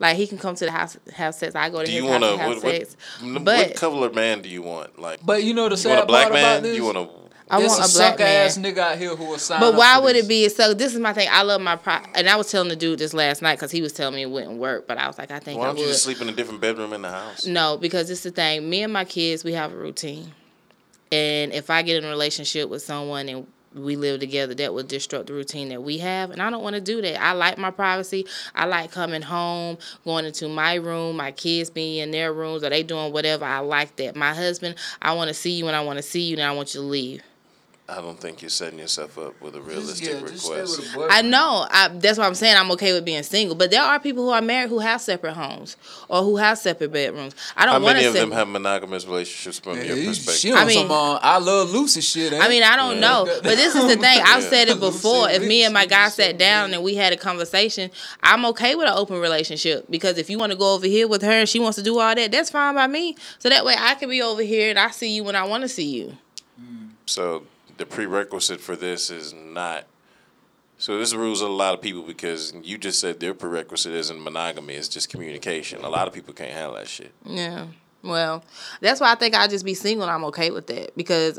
Like, he can come to the house, have sex. I go to do his you house wanna, and have what, sex. What, but, what color man do you want? Like, but you know the sad part about this? You want a black man? I There's want a, a black man. Ass nigga out here who will sign But why would this. It be? So this is my thing. I love my pro. And I was telling the dude this last night because he was telling me it wouldn't work. But I was like, I think why I would. Why don't you just sleep in a different bedroom in the house? No, because it's the thing. Me and my kids, we have a routine. And if I get in a relationship with someone and we live together, that will disrupt the routine that we have. And I don't want to do that. I like my privacy. I like coming home, going into my room, my kids being in their rooms, or they doing whatever. I like that. My husband, I want to see you when I want to see you, and I want you to leave. I don't think you're setting yourself up with a realistic yeah, request. I know. I, that's why I'm saying I'm okay with being single. But there are people who are married who have separate homes or who have separate bedrooms. I don't want to. How many of them have monogamous relationships from yeah, your perspective? She I mean, some, uh, I love Lucy shit. I mean, I don't yeah. know. But this is the thing. I've yeah. said it before. If me and my guy sat down and we had a conversation, I'm okay with an open relationship. Because if you want to go over here with her and she wants to do all that, that's fine by me. So that way I can be over here and I see you when I want to see you. So... the prerequisite for this is not... So this rules a lot of people because you just said their prerequisite isn't monogamy. It's just communication. A lot of people can't handle that shit. Yeah. Well, that's why I think I'll just be single and I'm okay with that because...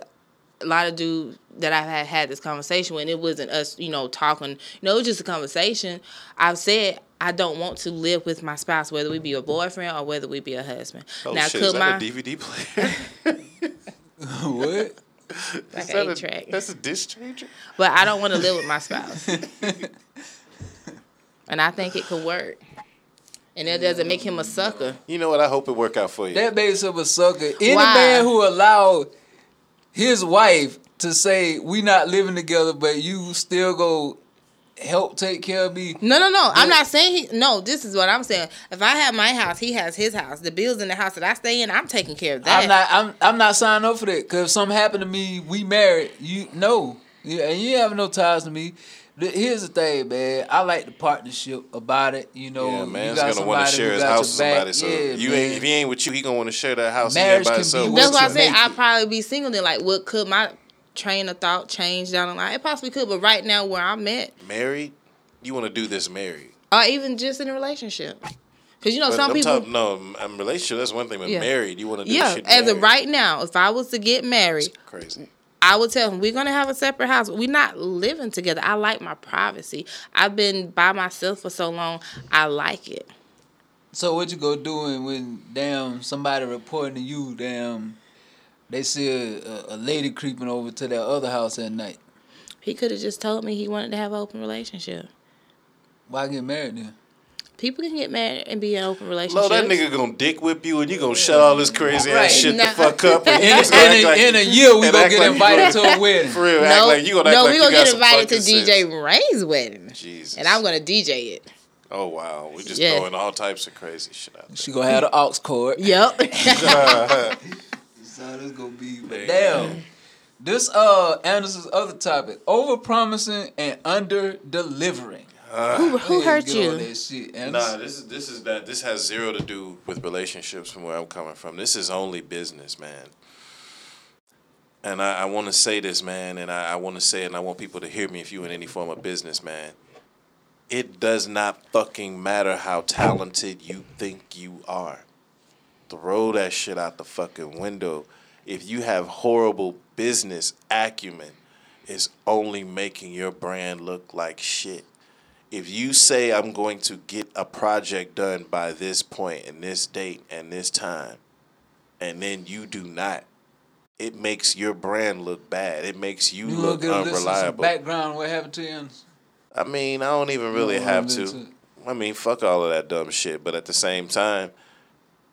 a lot of dudes that I've had, had this conversation with, and it wasn't us, you know, talking. You know, it was just a conversation. I've said I don't want to live with my spouse, whether we be a boyfriend or whether we be a husband. Oh, now, shit, could is that my... a D V D player? What? Like an eight track. That's a disc changer? But I don't want to live with my spouse. And I think it could work. And it doesn't make him a sucker. You know what? I hope it work out for you. That makes him a sucker. Any Why? Man who allowed... his wife to say, we not living together, but you still go help take care of me. No, no, no. Yeah. I'm not saying he... No, this is what I'm saying. If I have my house, he has his house. The bills in the house that I stay in, I'm taking care of that. I'm not I'm, I'm not signing up for that. Because if something happened to me, we married. You No. Yeah, and you have no ties to me. Here's the thing, man. I like the partnership about it. You know, yeah, man's you gonna want to share his house with somebody. So yeah, you ain't, if he ain't with you, he gonna want to share that house with somebody. So that's why I said I'd probably be single. Then, like, what could my train of thought change down the line? It possibly could, but right now where I'm at, married, you want to do this married, or even just in a relationship. Because, you know, but some I'm people... Talking, no, I'm relationship, that's one thing, but yeah. married, you want to do yeah, this shit married. Yeah, as of right now, if I was to get married... It's crazy. I would tell him, we're going to have a separate house. We're not living together. I like my privacy. I've been by myself for so long. I like it. So what you go doing when, damn, somebody reporting to you, damn, they see a, a lady creeping over to their other house at night? He could have just told me he wanted to have an open relationship. Why get married then? People can get married and be in open relationships. No, that nigga gonna dick whip you and you gonna shut all this crazy ass right. shit no. the fuck up. And in, in, a, like, in a year, we gonna get like invited gonna, to a wedding. For real, no, act like you gonna No, like we gonna get invited to D J sense. Ray's wedding. Jesus. And I'm gonna D J it. Oh, wow. We just yeah. throwing all types of crazy shit out there. She gonna have the aux cord. Yep. That's how this gonna be. But damn. This, uh, Anderson's other topic, over promising and under delivering. Uh, who who hurt you? Nah, this is this is that this has zero to do with relationships from where I'm coming from. This is only business, man. And I, I want to say this, man, and I, I want to say it, and I want people to hear me if you in any form of business, man. It does not fucking matter how talented you think you are. Throw that shit out the fucking window. If you have horrible business acumen, it's only making your brand look like shit. If you say I'm going to get a project done by this point and this date and this time, and then you do not, it makes your brand look bad. It makes you, you look unreliable. Background, what happened to you? I mean, I don't even really don't have to. to. I mean, fuck all of that dumb shit. But at the same time,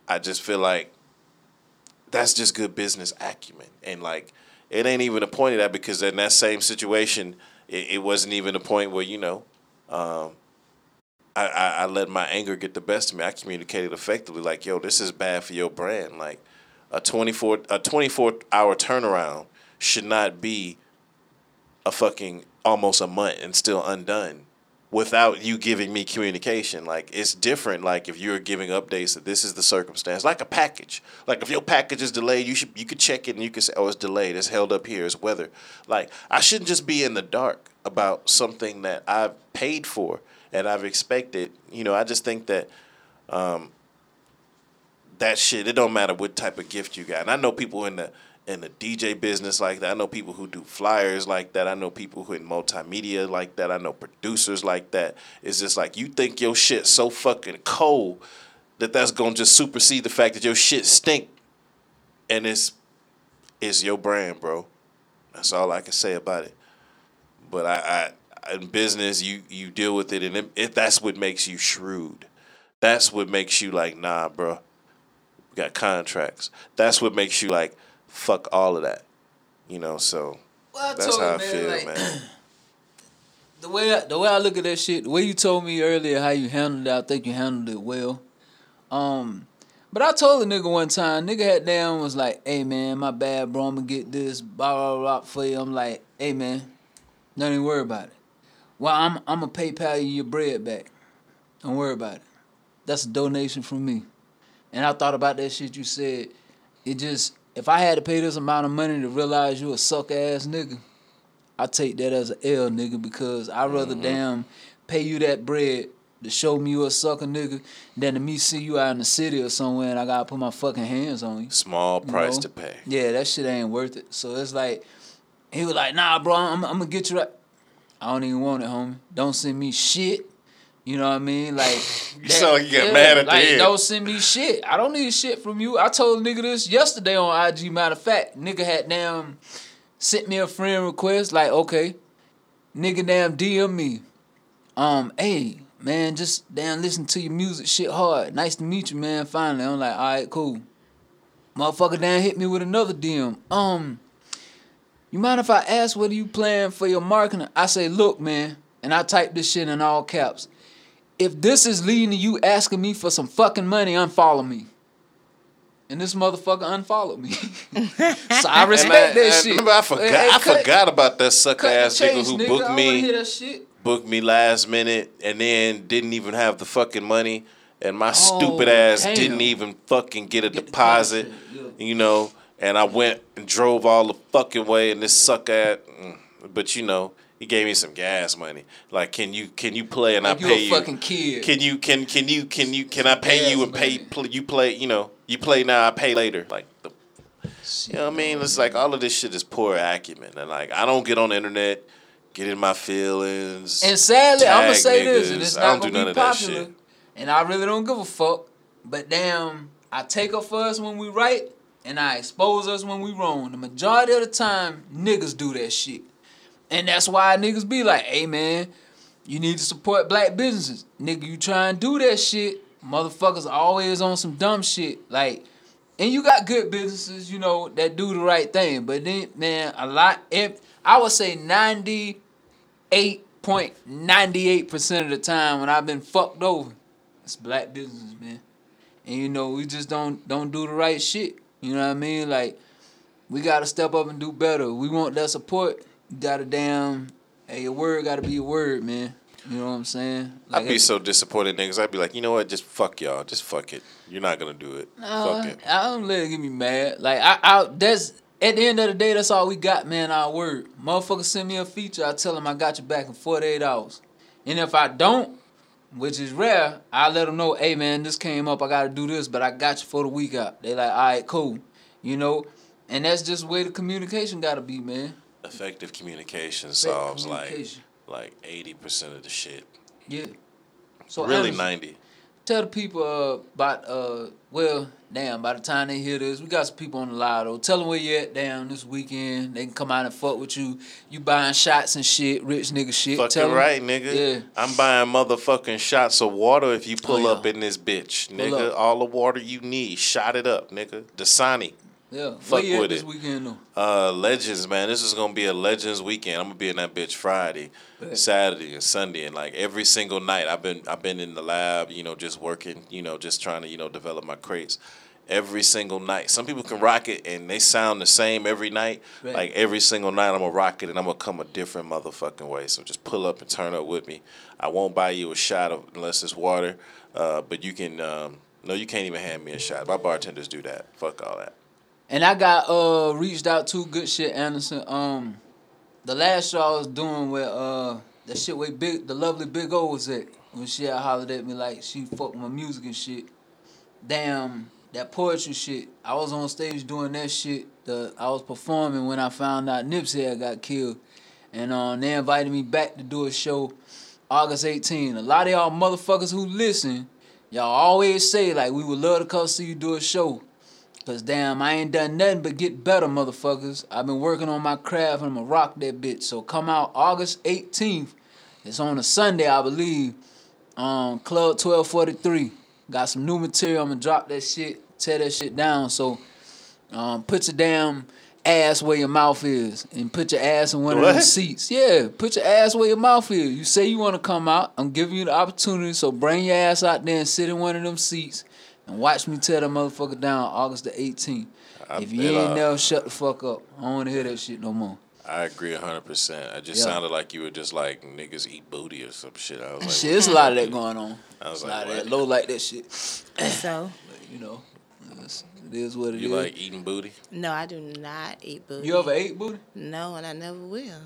I just feel like that's just good business acumen. And like, it ain't even a point of that because in that same situation, it, it wasn't even a point where, you know, Um, I, I, I let my anger get the best of me. I communicated effectively, like, yo, this is bad for your brand. Like, a twenty-four a twenty-four hour turnaround should not be a fucking almost a month and still undone without you giving me communication. Like, it's different. Like, if you're giving updates that this is the circumstance, like a package. Like, if your package is delayed, you should you could check it and you could say, oh, it's delayed. It's held up here. It's weather. Like, I shouldn't just be in the dark about something that I've paid for and I've expected. You know, I just think that um, that shit, it don't matter what type of gift you got. And I know people in the in the D J business like that. I know people who do flyers like that. I know people who in multimedia like that. I know producers like that. It's just like, you think your shit so fucking cold that that's going to just supersede the fact that your shit stink. And it's it's your brand, bro. That's all I can say about it. But I, I in business, you, you deal with it, and it, it, that's what makes you shrewd. That's what makes you like, nah, bro. We got contracts. That's what makes you like, fuck all of that. You know, so well, that's how I man, feel, like, man. The way I, the way I look at that shit, the way you told me earlier how you handled it, I think you handled it well. Um, but I told a nigga one time, nigga had down was like, hey man, my bad, bro, I'm gonna get this, blah, blah, blah, for you. I'm like, hey man, don't even worry about it. Well, I'm I'm gonna PayPal you your bread back. Don't worry about it. That's a donation from me. And I thought about that shit you said. It just, if I had to pay this amount of money to realize you a suck ass nigga, I take that as an L, nigga, because I'd rather mm-hmm. damn pay you that bread to show me you a sucker nigga than to me see you out in the city or somewhere and I gotta put my fucking hands on you. Small price you know? to pay. Yeah, that shit ain't worth it. So it's like, he was like, nah, bro, I'm, I'm gonna get you right. I don't even want it, homie. Don't send me shit. You know what I mean? Like, you that, sound like you get yeah, mad at like, the end. Don't send me shit. I don't need shit from you. I told a nigga this yesterday on I G. Matter of fact, nigga had damn sent me a friend request. Like, okay, nigga damn D M me. Um, hey, man, just damn listen to your music shit hard. Nice to meet you, man, finally. I'm like, all right, cool. Motherfucker damn hit me with another D M. Um... You mind if I ask what are you playing for your marketing? I say, look, man, and I type this shit in all caps. If this is leading to you asking me for some fucking money, unfollow me. And this motherfucker unfollowed me. So I respect I, that I, shit. I, I forgot, hey, hey, I cut, forgot about that sucker-ass nigga who nigga, booked me, booked me last minute and then didn't even have the fucking money. And my oh, stupid ass damn. didn't even fucking get a get deposit, deposit. Yeah. You know. And I went and drove all the fucking way, and this sucker at, but you know, he gave me some gas money. Like, can you can you play and like I you pay a you? Fucking kid. Can you can can you can you can I pay you and pay pl- you play? You know, you play now, I pay later. Like, the, you know what I mean? It's like all of this shit is poor acumen, and like I don't get on the internet, get in my feelings. And sadly, I'm gonna say niggas. this, and it's not gonna do be popular. Shit. And I really don't give a fuck. But damn, I take up for us when we right. And I expose us when we wrong. The majority of the time, niggas do that shit. And that's why niggas be like, hey, man, you need to support black businesses. Nigga, you try and do that shit, motherfuckers always on some dumb shit. Like, and you got good businesses, you know, that do the right thing. But then, man, a lot, if, I would say ninety-eight point nine eight percent of the time when I've been fucked over, it's black businesses, man. And, you know, we just don't don't do the right shit. You know what I mean? Like, we got to step up and do better. We want that support. You got to damn, hey, your word got to be your word, man. You know what I'm saying? Like, I'd be so disappointed, niggas. I'd be like, you know what? Just fuck y'all. Just fuck it. You're not going to do it. Nah, fuck it. I don't let it get me mad. Like, I, I, that's, at the end of the day, that's all we got, man, our word. Motherfucker send me a feature. I tell them I got you back in forty-eight hours. And if I don't, which is rare, I let them know, hey, man, this came up, I got to do this, but I got you for the week out. They like, all right, cool, you know? And that's just the way the communication got to be, man. Effective communication Effective solves, communication. like, like eighty percent of the shit. Yeah. So really ninety. Tell the people uh, about, uh, well, damn, by the time they hear this, we got some people on the live, though. Tell them where you at, damn, this weekend. They can come out and fuck with you. You buying shots and shit, rich nigga shit. Fucking Tell right, nigga. Yeah. I'm buying motherfucking shots of water if you pull oh, yeah. up in this bitch, nigga. All the water you need, shot it up, nigga. Dasani. Yeah. Fuck where you with at this it. weekend, though? Uh, Legends, man. This is going to be a Legends weekend. I'm going to be in that bitch Friday, Bet. Saturday, and Sunday. And, like, every single night I've been I've been in the lab, you know, just working, you know, just trying to, you know, develop my crates. Every single night. Some people can rock it, and they sound the same every night. Bet. Like, every single night I'm going to rock it, and I'm going to come a different motherfucking way. So just pull up and turn up with me. I won't buy you a shot of, unless it's water. Uh, but you can um, – no, you can't even hand me a shot. My bartenders do that. Fuck all that. And I got uh reached out to Good Shit Anderson. Um, the last show I was doing where uh that shit where big the lovely Big O was at. when she had hollered at me like she fucked my music and shit. Damn, that poetry shit. I was on stage doing that shit. The, I was performing when I found out Nipsey had got killed. And um, they invited me back to do a show August eighteenth. A lot of y'all motherfuckers who listen, y'all always say, like, we would love to come see you do a show. Because, damn, I ain't done nothing but get better, motherfuckers. I've been working on my craft, and I'm going to rock that bitch. So come out August eighteenth. It's on a Sunday, I believe. Um, Club twelve forty-three. Got some new material. I'm going to drop that shit, tear that shit down. So um, put your damn ass where your mouth is and put your ass in one what? of them seats. Yeah, put your ass where your mouth is. You say you want to come out. I'm giving you the opportunity, so bring your ass out there and sit in one of them seats and watch me tear that motherfucker down August the eighteenth. I if you ain't there, shut the fuck up. I don't want to hear that shit no more. I agree one hundred percent. It just yeah. sounded like you were just like, niggas eat booty or some shit. I was like, shit, there's a lot of that going on. I was a like, lot of that low like that shit. So? But, you know, it is what it you is. You like eating booty? No, I do not eat booty. You ever ate booty? No, and I never will.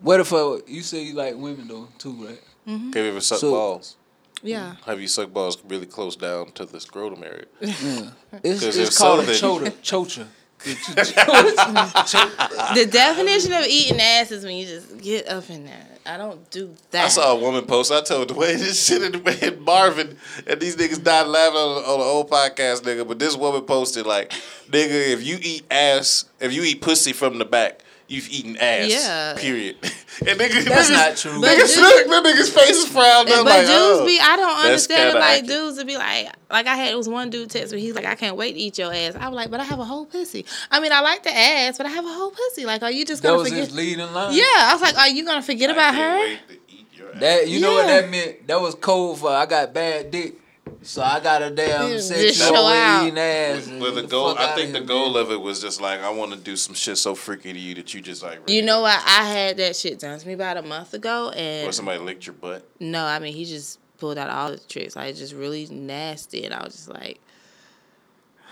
What if I, you say you like women, though, too, right? Mm-hmm. Have you ever sucked so, balls? Yeah. Have you sucked balls really close down to the scrotum area? Yeah. It's, it's called a chota, chocha. The definition of eating ass is when you just get up in there. I don't do that. I saw a woman post. I told Dwayne this shit and Dwayne Marvin and these niggas died laughing on, on the old podcast, nigga. But this woman posted like, nigga, if you eat ass, if you eat pussy from the back, you've eaten ass. Yeah. Period. And niggas, that's niggas, not true. Niggas, look, that niggas' faces frowned up. But like, dudes be, I don't understand it. Like, dudes would be like, like I had, it was one dude text me, he's like, I can't wait to eat your ass. I was like, but I have a whole pussy. I mean, I like the ass, but I have a whole pussy. Like, are you just going to forget? That was his leading line. Yeah. I was like, are you going to forget I about her? Wait to eat your ass. That, you yeah. know what that meant? That was cold for, I got bad dick. So I got a damn sexual eating ass. But the goal, I think the goal of it was just like, I want to do some shit so freaky to you that you just like. You know what? I had that shit done to me about a month ago, and what, somebody licked your butt? No, I mean he just pulled out all the tricks. Like just really nasty, and I was just like,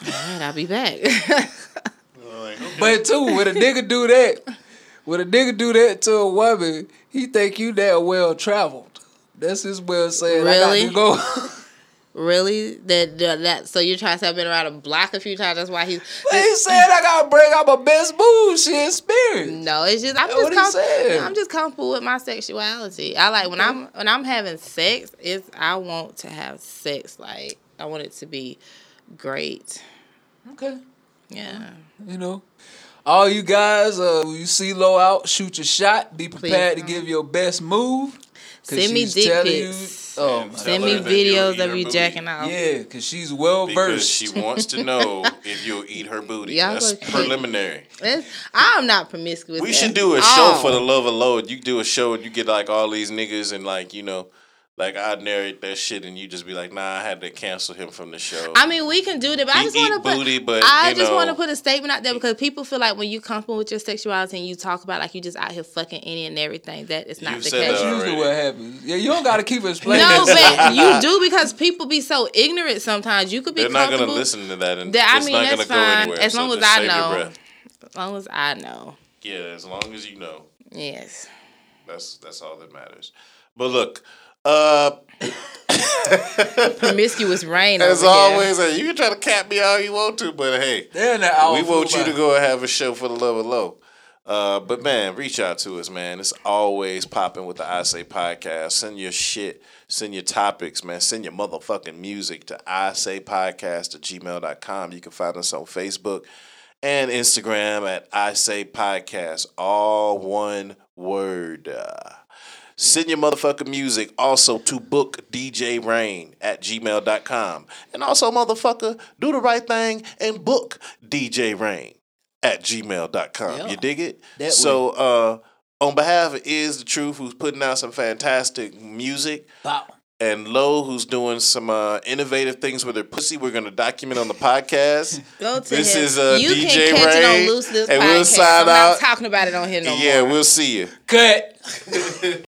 all right, I'll be back. Like, okay. But too, when a nigga do that, when a nigga do that to a woman, he think you that well traveled. That's his well saying. Really? I got to go. Really? That, that that so you're trying to say I've been around a block a few times. That's why he's. Well, he said I gotta bring out my best bullshit spirit. No, it's just I'm That's just comfortable. I'm just comfortable with my sexuality. I like when I'm when I'm having sex. It's I want to have sex. Like I want it to be great. Okay. Yeah. You know, all you guys, uh, you see Lo out, shoot your shot. Be prepared Please. to give your best move. Send me dick pics. You, oh Send me videos of you jacking off. Yeah, because she's well versed. Because she wants to know if you'll eat her booty. Y'all That's preliminary. That's, I'm not promiscuous. We should do a all. show for the love of Lord. You do a show and you get like all these niggas and like, you know, like I narrate that shit and you just be like, nah, I had to cancel him from the show. I mean, we can do that, but he I just want to put booty, but, I just want to put a statement out there because people feel like when you comfortable with your sexuality and you talk about like you just out here fucking any and everything, that is not the case. That's usually what happens. Yeah, you don't got to keep explaining. No, but you do because people be so ignorant sometimes. You could be. They're not gonna listen to that, and that, I mean, it's not that's gonna fine. Go anywhere. As long so as I know. As long as I know. Yeah, as long as you know. Yes. That's that's all that matters. But look. Uh, promiscuous rain. As always, uh, you can try to cap me all you want to, but hey, we want you to go and have a show for the love of low. Uh, but man, reach out to us, man. It's always popping with the I Say Podcast. Send your shit, send your topics, man. Send your motherfucking music to I Say Podcast at gmail dot com. You can find us on Facebook and Instagram at I Say Podcast, all one word. Uh, Send your motherfucking music also to bookdjrain at gmail dot com. And also, motherfucker, do the right thing and book D J Rain at gmail dot com. Yeah, you dig it? That so, uh, on behalf of Is The Truth, who's putting out some fantastic music, wow. and Lo, who's doing some uh, innovative things with her pussy, we're going to document on the podcast. Go to this him. is uh, you D J can catch Rain. It on Loose Lips and podcast. We'll sign I'm out. Not talking about it on here no yeah, more. Yeah, we'll see you. Cut.